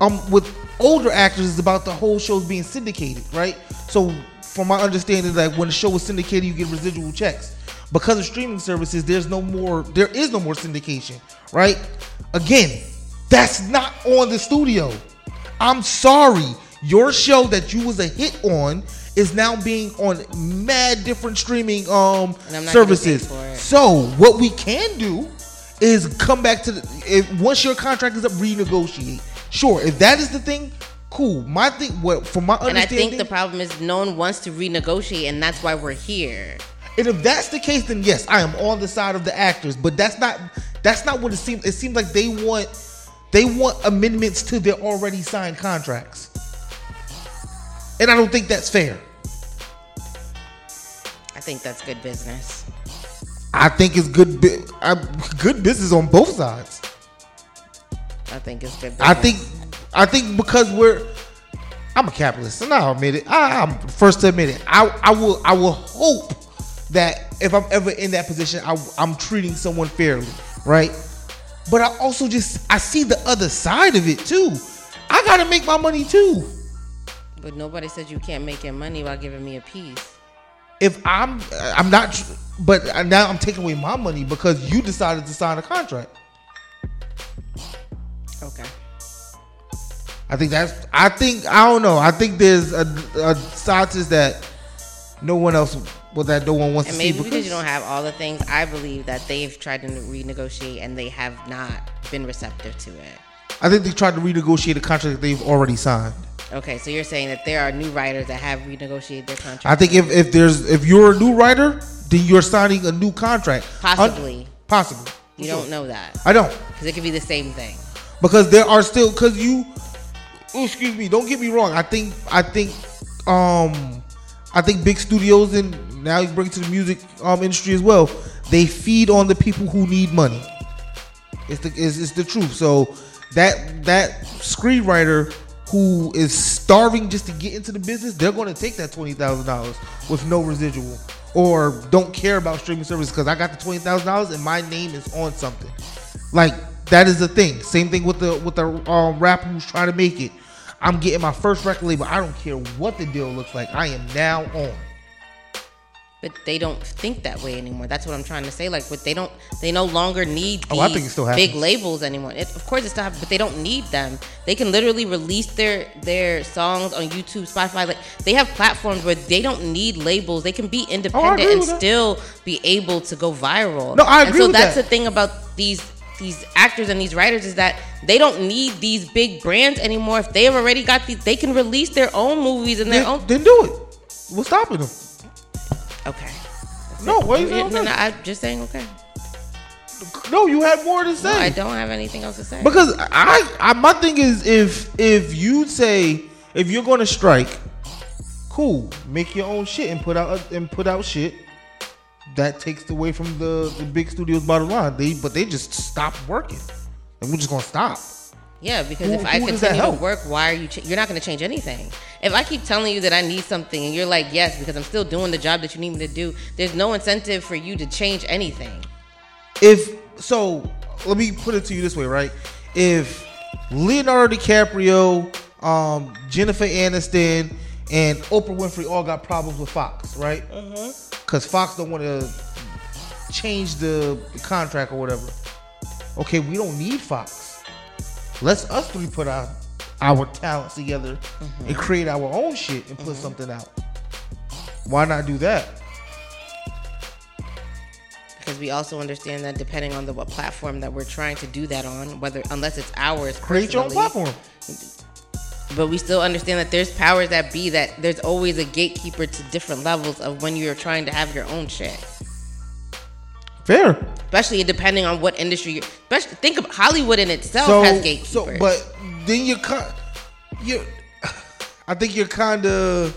um, with older actors is about the whole shows being syndicated, right? So, from my understanding, like when a show was syndicated, you get residual checks. Because of streaming services, there's no more, there is no more syndication, right? Again, that's not on the studio. I'm sorry, your show that you was a hit on is now being on mad different streaming um services. So, what we can do is come back to the, if, once your contract is up, renegotiate. Sure, if that is the thing, cool. My thing, what from my understanding, and I think the problem is no one wants to renegotiate, and that's why we're here. And if that's the case, then yes, I am on the side of the actors, but that's not that's not what it seems. It seems like they want they want amendments to their already signed contracts, and I don't think that's fair. I think that's good business. I think it's good, bu- I, good business on both sides. I think it's good business. I think, I think because we're, I'm a capitalist, and I'll admit it. I, I'm first to admit it. I, I will, I will hope that if I'm ever in that position, I, I'm treating someone fairly, right? But I also just, I see the other side of it too. I gotta make my money too. But nobody said you can't make your money while giving me a piece. If I'm, I'm not, but now I'm taking away my money because you decided to sign a contract. Okay. I think that's, I think, I don't know. I think there's a, a side to this that no one else, well, that no one wants and to see. And maybe because you don't have all the things, I believe that they've tried to renegotiate and they have not been receptive to it. I think they tried to renegotiate a contract that they've already signed. Okay, so you're saying that there are new writers that have renegotiated their contract. I think if, if there's if you're a new writer, then you're signing a new contract. Possibly. Un- possibly. You sure. Don't know that. I don't. Because it could be the same thing. Because there are still because you ooh, excuse me, don't get me wrong. I think I think um I think big studios and now you bring it to the music um industry as well, they feed on the people who need money. It's the it's, it's the truth. So that that screenwriter who is starving just to get into the business, they're going to take that twenty thousand dollars with no residual or don't care about streaming services because I got the twenty thousand dollars and my name is on something. Like, that is the thing. Same thing with the with the um, rapper who's trying to make it. I'm getting my first record label. I don't care what the deal looks like. I am now on. But they don't think that way anymore. That's what I'm trying to say. Like, but they don't. They no longer need these oh, I think it still happens. Big labels anymore. It, of course, it still happens, but they don't need them. They can literally release their their songs on YouTube, Spotify. Like, they have platforms where they don't need labels. They can be independent oh, and still be able to go viral. No, I agree. And so with that's that. The thing about these these actors and these writers is that they don't need these big brands anymore. If they have already got these, they can release their own movies and their then, own. Then do it. What's stopping them? Okay. No, what are you saying? No, no, I'm just saying okay. No, you had more to say. No, I don't have anything else to say. Because I, I my thing is if if you say if you're going to strike, cool, make your own shit and put out and put out shit. That takes away from the, the big studios bottom line. They but they just stop working. And we're just going to stop. Yeah, because who, if I continue to work, why are you? Ch- you're not going to change anything. If I keep telling you that I need something and you're like, yes, because I'm still doing the job that you need me to do, there's no incentive for you to change anything. if so, let me put it to you this way, right? If Leonardo DiCaprio, um, Jennifer Aniston, and Oprah Winfrey all got problems with Fox, right? Uh-huh. Because Fox don't want to change the contract or whatever. Okay, we don't need Fox. Let's us three put our our talents together mm-hmm. and create our own shit and put mm-hmm. something out. Why not do that? Because we also understand that depending on the what platform that we're trying to do that on, whether unless it's ours, create your own platform. But we still understand that there's powers that be, that there's always a gatekeeper to different levels of when you're trying to have your own shit. Fair. Especially depending on what industry you're... Especially, think of Hollywood in itself so, has gatekeepers. So, but then you're... you're I think you're kind of...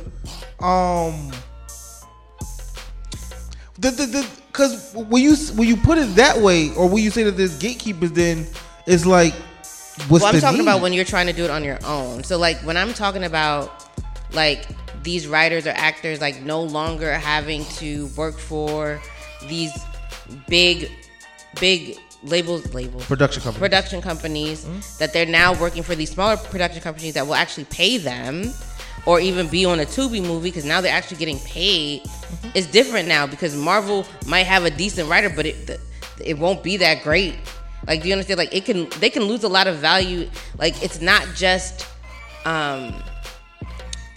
Um, the, the, the, because when you when you put it that way, or when you say that there's gatekeepers, then it's like... What's well, I'm talking need? about when you're trying to do it on your own. So, like, when I'm talking about, like, these writers or actors, like, no longer having to work for these big, big labels, labels. Production companies. Production companies, mm-hmm. that they're now working for these smaller production companies that will actually pay them or even be on a Tubi movie because now they're actually getting paid. Mm-hmm. It's different now because Marvel might have a decent writer, but it it won't be that great. Like, do you understand? Like, it can, they can lose a lot of value. Like, it's not just um,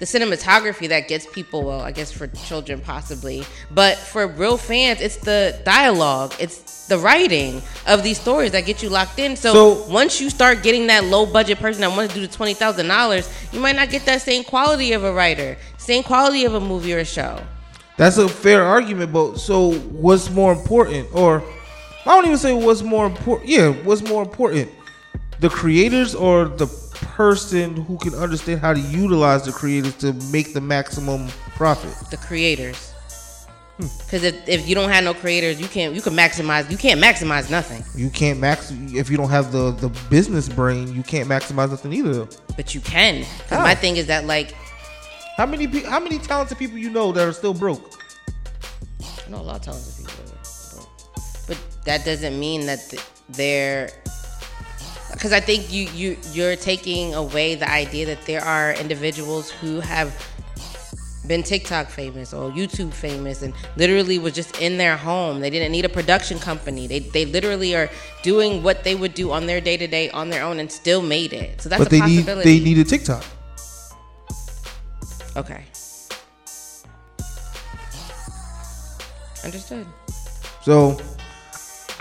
the cinematography that gets people, well, I guess for children possibly, but for real fans, it's the dialogue, it's the writing of these stories that get you locked in. So, so once you start getting that low budget person that wants to do the twenty thousand dollars, you might not get that same quality of a writer, same quality of a movie or a show. That's a fair argument, but so what's more important, or... I don't even say what's more important. Yeah, what's more important? The creators or the person who can understand how to utilize the creators to make the maximum profit? The creators. Because hmm. if, if you don't have no creators, you can't you can maximize. You can't maximize nothing. You can't max if you don't have the, the business brain. You can't maximize nothing either. But you can. Because my thing is that like, how many pe- how many talented people you know that are still broke? I know a lot of talented people. But that doesn't mean that they're, because I think you, you, you're taking away the idea that there are individuals who have been TikTok famous or YouTube famous and literally was just in their home. They didn't need a production company. They they literally are doing what they would do on their day to day on their own and still made it. So that's but a they possibility. Need, they need a TikTok. Okay. Understood. So...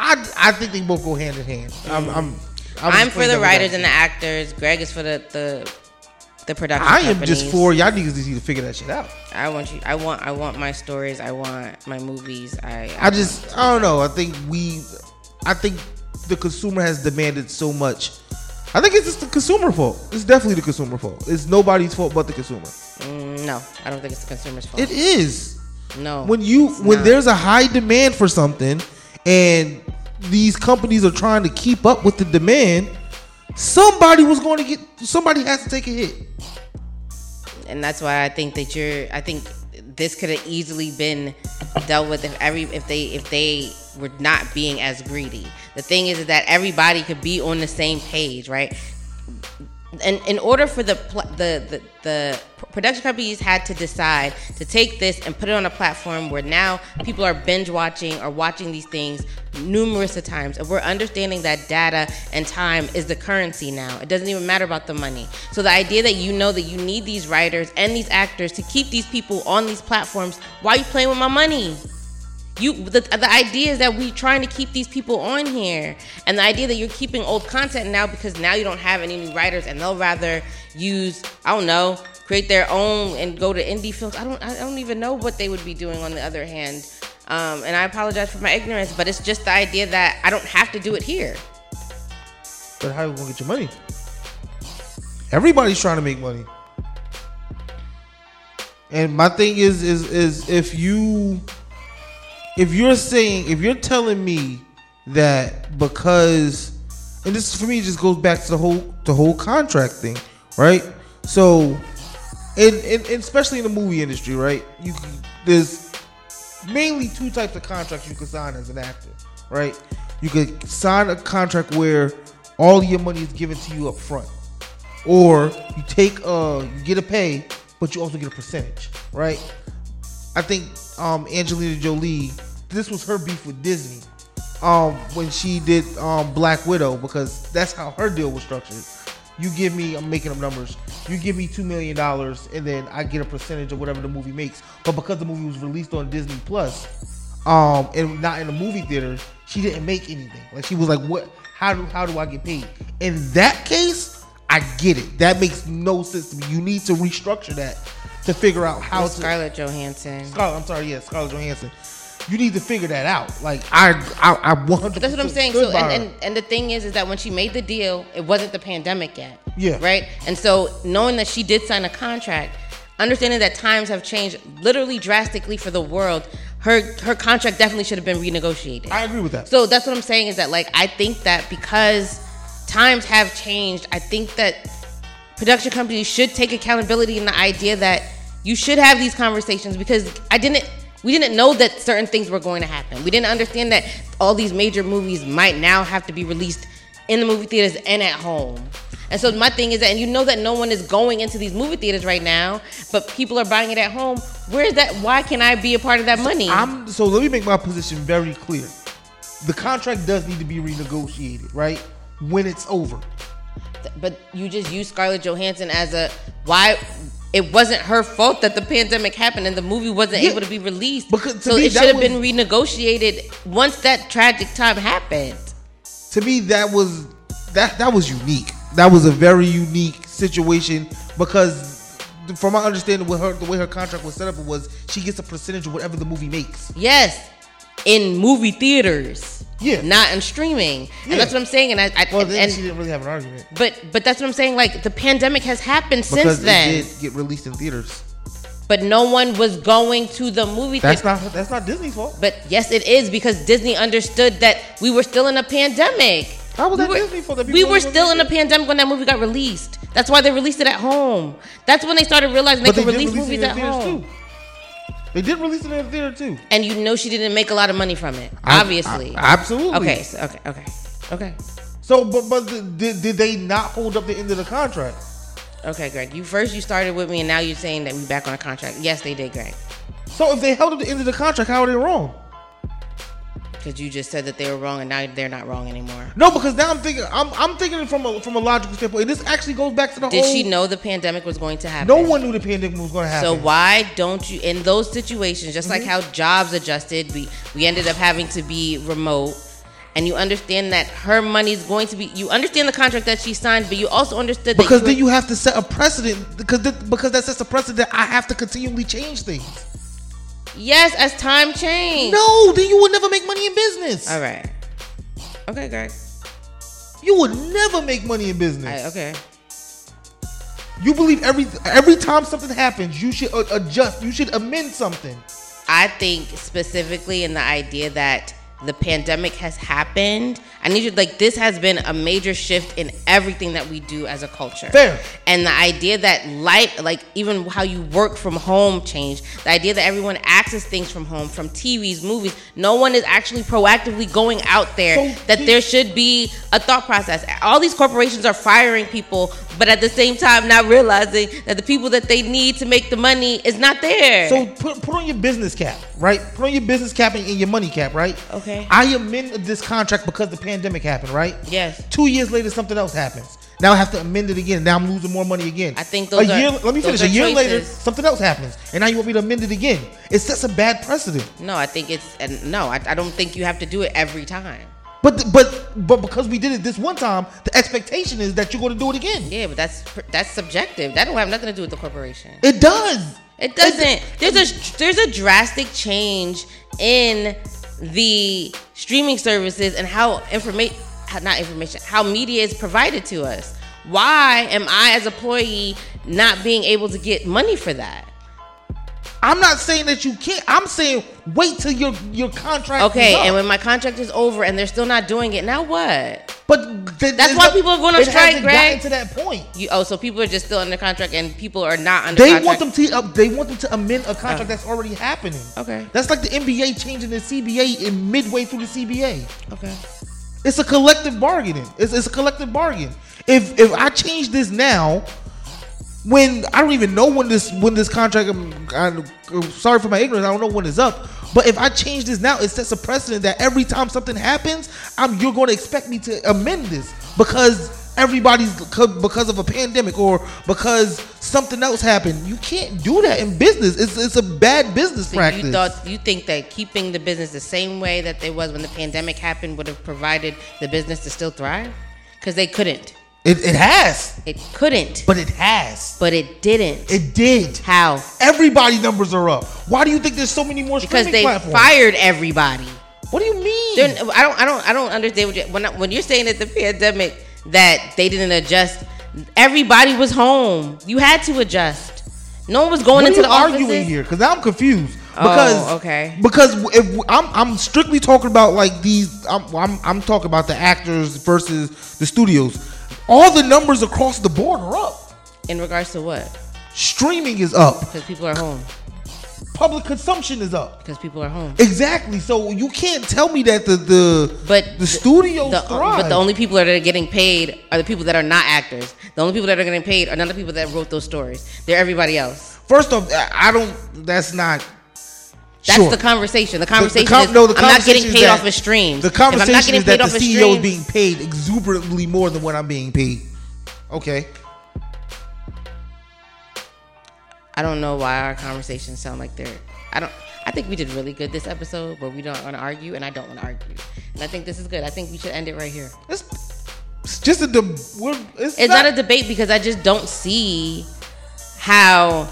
I, I think they both go hand in hand. I'm I'm, I'm, I'm for the writers and the actors. Greg is for the the, the production. I am companies. Just for y'all niggas need to figure that shit out. I want you. I want. I want my stories. I want my movies. I. I, I just. I don't know. I think we. I think the consumer has demanded so much. I think it's just the consumer fault. It's definitely the consumer fault. It's nobody's fault but the consumer. Mm, no, I don't think it's the consumer's fault. It is. No. When you when not. There's a high demand for something. And these companies are trying to keep up with the demand. Somebody was going to get. Somebody has to take a hit. And that's why I think that you're. I think this could have easily been dealt with if every if they if they were not being as greedy. The thing is that everybody could be on the same page, right? And in order for the the the, the production companies had to decide to take this and put it on a platform where now people are binge watching or watching these things numerous of times. And we're understanding that data and time is the currency now. It doesn't even matter about the money. So the idea that you know that you need these writers and these actors to keep these people on these platforms, why are you playing with my money? You the, the idea is that we're trying to keep these people on here. And the idea that you're keeping old content now because now you don't have any new writers and they'll rather use, I don't know, create their own and go to indie films. I don't I don't even know what they would be doing on the other hand. Um, and I apologize for my ignorance, but it's just the idea that I don't have to do it here. But how are you going to get your money? Everybody's trying to make money. And my thing is is is if you if you're saying if you're telling me that because and this for me just goes back to the whole the whole contract thing, right? So And, and, and especially in the movie industry, right? You can, there's mainly two types of contracts you can sign as an actor, right? You could sign a contract where all your money is given to you up front, or you take uh you get a pay, but you also get a percentage, right? I think um, Angelina Jolie, this was her beef with Disney um, when she did um, Black Widow, because that's how her deal was structured. You give me, I'm making up numbers, you give me two million dollars and then I get a percentage of whatever the movie makes. But because the movie was released on Disney Plus um, and not in the movie theater, she didn't make anything. Like, she was like, "What? How do, how do I get paid?" In that case, I get it. That makes no sense to me. You need to restructure that to figure out how With to... Scarlett Johansson. Scarlett, I'm sorry, yeah, Scarlett Johansson. You need to figure that out. Like, I, I, I one hundred percent. But that's what I'm saying. So, and, and, and the thing is, is that when she made the deal, it wasn't the pandemic yet. Yeah. Right? And so, knowing that she did sign a contract, understanding that times have changed literally drastically for the world, her her contract definitely should have been renegotiated. I agree with that. So, that's what I'm saying is that, like, I think that because times have changed, I think that production companies should take accountability in the idea that you should have these conversations, because I didn't... We didn't know that certain things were going to happen. We didn't understand that all these major movies might now have to be released in the movie theaters and at home. And so my thing is that, and you know that no one is going into these movie theaters right now, but people are buying it at home. Where is that? Why can I be a part of that money? I'm, so let me make my position very clear. The contract does need to be renegotiated, right? When it's over. But you just use Scarlett Johansson as a... why. It wasn't her fault that the pandemic happened and the movie wasn't yeah, able to be released. Because so me, it should have been renegotiated once that tragic time happened. To me, that was that that was unique. That was a very unique situation, because from my understanding, with her, the way her contract was set up was she gets a percentage of whatever the movie makes. Yes, in movie theaters. Yeah. Not in streaming. Yeah. And that's what I'm saying. And I, I well, then and, she didn't really have an argument. But but that's what I'm saying. Like, the pandemic has happened because since then. It did get released in theaters. But no one was going to the movie theater. That's not that's not Disney's fault. But yes, it is, because Disney understood that we were still in a pandemic. How was that we Disney's fault? We were still in a pandemic when that movie got released. That's why they released it at home. That's when they started realizing they could release movies at home. Too. They did release it in the theater too. And you know she didn't make a lot of money from it, I, obviously. I, absolutely. Okay, so, okay, okay, okay. So, but, but did, did they not hold up the end of the contract? Okay, Greg, you first you started with me and now you're saying that we back on a contract. Yes, they did, Greg. So if they held up the end of the contract, how are they wrong? Because you just said that they were wrong and now they're not wrong anymore. No, because now I'm thinking I'm I'm thinking from a from a logical standpoint. And this actually goes back to the Did old, she know the pandemic was going to happen? No one knew the pandemic was going to happen. So why don't you, in those situations, just mm-hmm. like how jobs adjusted, we, we ended up having to be remote, and you understand that her money is going to be, you understand the contract that she signed, but you also understood that Because you then were, you have to set a precedent, because that, because that sets a precedent that I have to continually change things. Yes, as time changed. No, then you would never make money in business. All right. Okay, Greg. You would never make money in business. I, okay. You believe every every time something happens, you should adjust. You should amend something. I think specifically in the idea that the pandemic has happened. I need you, like, this has been a major shift in everything that we do as a culture. Fair. And the idea that life, like, even how you work from home changed. The idea that everyone accesses things from home, from T Vs, movies. No one is actually proactively going out there, so that there should be a thought process. All these corporations are firing people, but at the same time not realizing that the people that they need to make the money is not there. So put put on your business cap, right? Put on your business cap and your money cap, right? Okay. I amend this contract because the pandemic happened, right? Yes. Two years later, something else happens. Now I have to amend it again. Now I'm losing more money again. I think those a year, are. Let me finish. A year choices. Later, something else happens, and now you want me to amend it again. It sets a bad precedent. No, I think it's no. I, I don't think you have to do it every time. But but but because we did it this one time, the expectation is that you're going to do it again. Yeah, but that's that's subjective. That don't have nothing to do with the corporation. It does. It doesn't. It, there's a there's a drastic change in the streaming services and how information, not information, how media is provided to us. Why am I as an employee not being able to get money for that? I'm not saying that you can't. I'm saying wait till your your contract okay, is up. Okay, and when my contract is over and they're still not doing it, now what? But th- that's why no, people are going on strike, Greg. It hasn't gotten to that point. You, oh, so people are just still under contract and people are not under they contract. Want them to, uh, they want them to amend a contract oh. that's already happening. Okay. That's like the N B A changing the C B A in midway through the C B A. Okay. It's a collective bargaining. It's, it's a collective bargain. If if I change this now, when I don't even know when this when this contract, I'm, I'm, I'm sorry for my ignorance, I don't know when it's up. But if I change this now, it sets a precedent that every time something happens, I'm you're going to expect me to amend this because everybody's because of a pandemic or because something else happened. You can't do that in business. It's it's a bad business so practice. You thought you think that keeping the business the same way that it was when the pandemic happened would have provided the business to still thrive? Because they couldn't. It, it has. It couldn't. But it has. But it didn't. It did. How? Everybody's numbers are up. Why do you think there's so many more streaming platforms? Because they fired everybody. What do you mean? They're, I don't. I don't. I don't understand what you, when I, when you're saying that the pandemic that they didn't adjust. Everybody was home. You had to adjust. No one was going into the offices. What are you arguing here? Because I'm confused. Because, oh, okay. Because if I'm, I'm strictly talking about like these. I'm, I'm, I'm talking about the actors versus the studios. All the numbers across the board are up. In regards to what? Streaming is up. Because people are home. Public consumption is up. Because people are home. Exactly. So you can't tell me that the the, but the, the studios the, thrive. But the only people that are getting paid are the people that are not actors. The only people that are getting paid are not the people that wrote those stories. They're everybody else. First off, I don't... That's not... That's sure. the conversation. The conversation the, the com- is no, the I'm not getting paid that, off of streams. The conversation not is that the C E O is being paid exuberantly more than what I'm being paid. Okay. I don't know why our conversations sound like they're... I don't... I think we did really good this episode, but we don't want to argue, and I don't want to argue. And I think this is good. I think we should end it right here. It's, it's just a... De- we're, it's it's not-, not a debate because I just don't see how...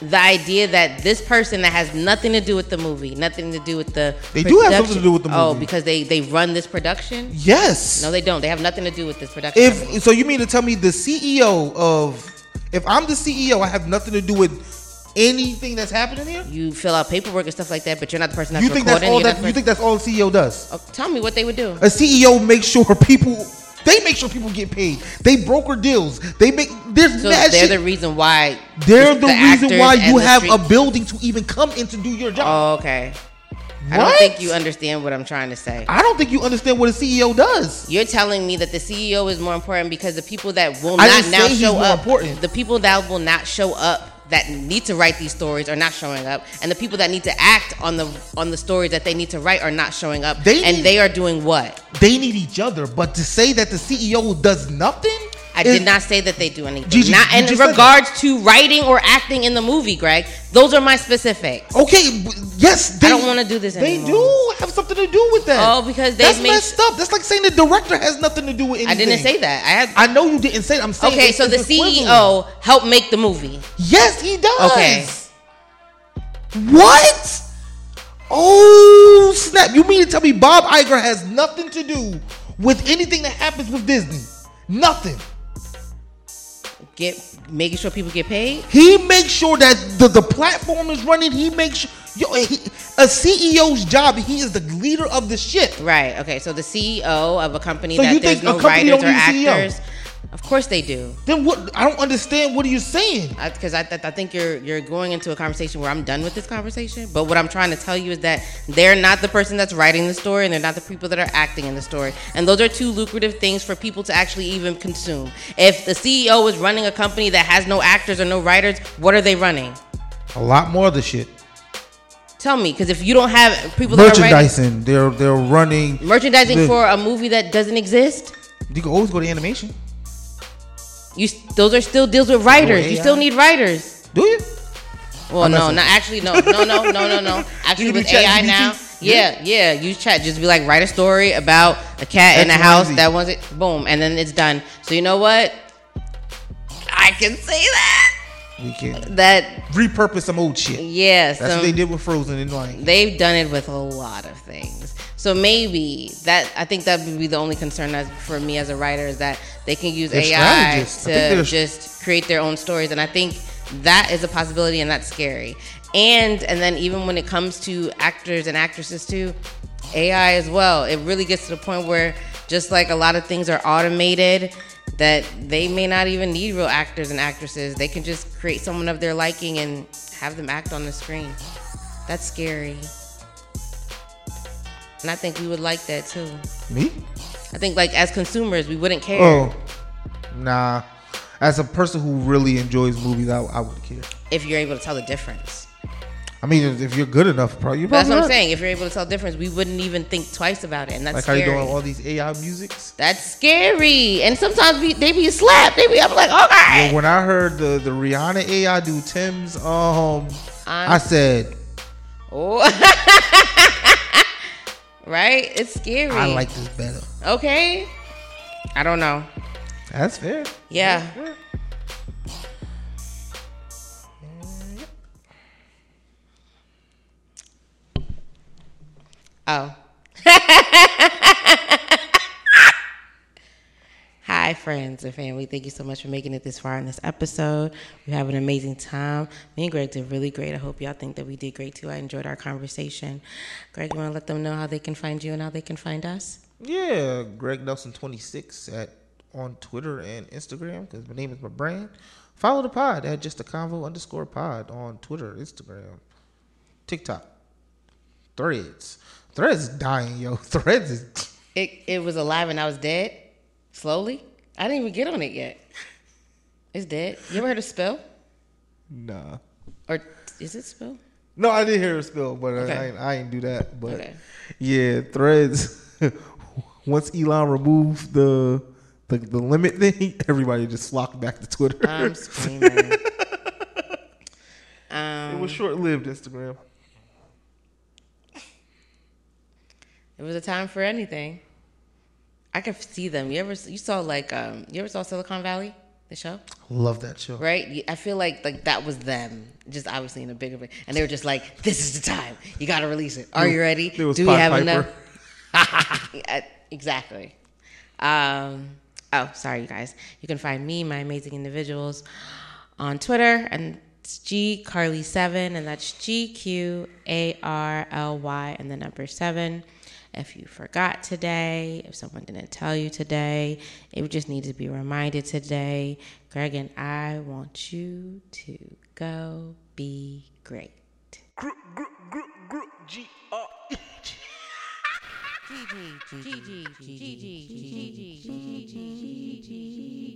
The idea that this person that has nothing to do with the movie, nothing to do with the They production. do have something to do with the movie. Oh, because they, they run this production? Yes. No, they don't. They have nothing to do with this production. If So you mean to tell me the C E O of... If I'm the C E O, I have nothing to do with anything that's happening here? You fill out paperwork and stuff like that, but you're not the person that's you think recording. That's all that, person, you think that's all the C E O does? Oh, tell me what they would do. A C E O makes sure people... They make sure people get paid. They broker deals. They make there's so mad they're shit. the reason why they're the, the reason why you have street. a building to even come in to do your job. Oh, okay. What? I don't think you understand what I'm trying to say. I don't think you understand what a C E O does. You're telling me that the C E O is more important because the people that will not now show up, important. the people that will not show up that need to write these stories are not showing up, and the people that need to act on the on the stories that they need to write are not showing up, they and need, they are doing what? They need each other, but to say that the C E O does nothing? I is, did not say that they do anything. Gigi, not in regards to writing or acting in the movie, Greg. Those are my specifics. Okay, yes. They, I don't want to do this anymore. They do have something to do with that. Oh, because they That's made, messed up. That's like saying the director has nothing to do with anything. I didn't say that. I had. I know you didn't say that. I'm saying Okay, so the C E O equivalent. helped make the movie. Yes, he does. Okay. What? Oh, snap. You mean to tell me Bob Iger has nothing to do with anything that happens with Disney? Nothing. Get making sure people get paid. He makes sure that the, the platform is running. He makes sure, yo, he, a C E O's job. He is the leader of the ship. Right. Okay. So the C E O of a company so that there's no writers or actors. Of course they do. Then what? I don't understand. What are you saying? Because I, I, th- I think you're you're going into a conversation where I'm done with this conversation. But what I'm trying to tell you is that they're not the person that's writing the story, and they're not the people that are acting in the story. And those are two lucrative things for people to actually even consume. If the C E O is running a company that has no actors or no writers, what are they running? A lot more of the shit. Tell me, because if you don't have people that are merchandising, they're they're running merchandising the, for a movie that doesn't exist. You can always go to animation. You, those are still deals with writers. You still need writers. Do you? Well, I'm no, not actually. No, no, no, no, no, no. Actually, with A I now, yeah, yeah. Use chat. Just be like, write a story about a cat in a house that wants it. Boom, and then it's done. So you know what? I can say that. We can that repurpose some old shit. Yeah, that's some, what they did with Frozen and like they've done it with a lot of things. So maybe that I think that would be the only concern as, for me as a writer is that they can use they're A I to just create their own stories, and I think that is a possibility, and that's scary. And and then even when it comes to actors and actresses too, A I as well. It really gets to the point where just like a lot of things are automated. That they may not even need real actors and actresses. They can just create someone of their liking and have them act on the screen. That's scary. And I think we would like that too. Me? I think like as consumers, we wouldn't care. Oh, nah. As a person who really enjoys movies, I, I would care. If you're able to tell the difference. I mean, if you're good enough, probably. You're probably that's what not. I'm saying. If you're able to tell the difference, we wouldn't even think twice about it. And that's like scary. Like how you're doing all these A I musics? That's scary. And sometimes we, they be slapped. They be, I'm like, all right. Well, when I heard the, the Rihanna A I do Tim's, um, um, I said. Oh. Right? It's scary. I like this better. Okay. I don't know. That's fair. Yeah. That's fair. Oh. Hi, friends and family. Thank you so much for making it this far in this episode. We have an amazing time. Me and Greg did really great. I hope y'all think that we did great, too. I enjoyed our conversation. Greg, you want to let them know how they can find you and how they can find us? Yeah, Greg Nelson twenty-six at on Twitter and Instagram, because my name is my brand. Follow the pod at just a convo underscore pod on Twitter, Instagram, TikTok, Threads. Threads is dying, yo. Threads is... It, it was alive and I was dead. Slowly. I didn't even get on it yet. It's dead. You ever heard of Spill? Nah. Or is it Spill? No, I did hear of Spill, but okay. I, I, ain't, I ain't do that. But okay. Yeah, Threads. Once Elon removed the, the the limit thing, everybody just flocked back to Twitter. I'm screaming. um, it was short-lived, Instagram. It was a time for anything. I could see them. You ever you saw like um, you ever saw Silicon Valley, the show? Love that show. Right? I feel like like that was them. Just obviously in a bigger way. And they were just like, this is the time. You got to release it. Are you ready? Do we have enough? Exactly. Um, oh, sorry, you guys. You can find me, my amazing individuals, on Twitter and. It's G Qarly seven, and that's G Q A R L Y and the number seven. If you forgot today, if someone didn't tell you today, it just needs to be reminded today. Greg and I want you to go be great. Group, group, group, group, G R E G. Gigi, Gigi, Gigi, Gigi, Gigi, Gigi, Gigi.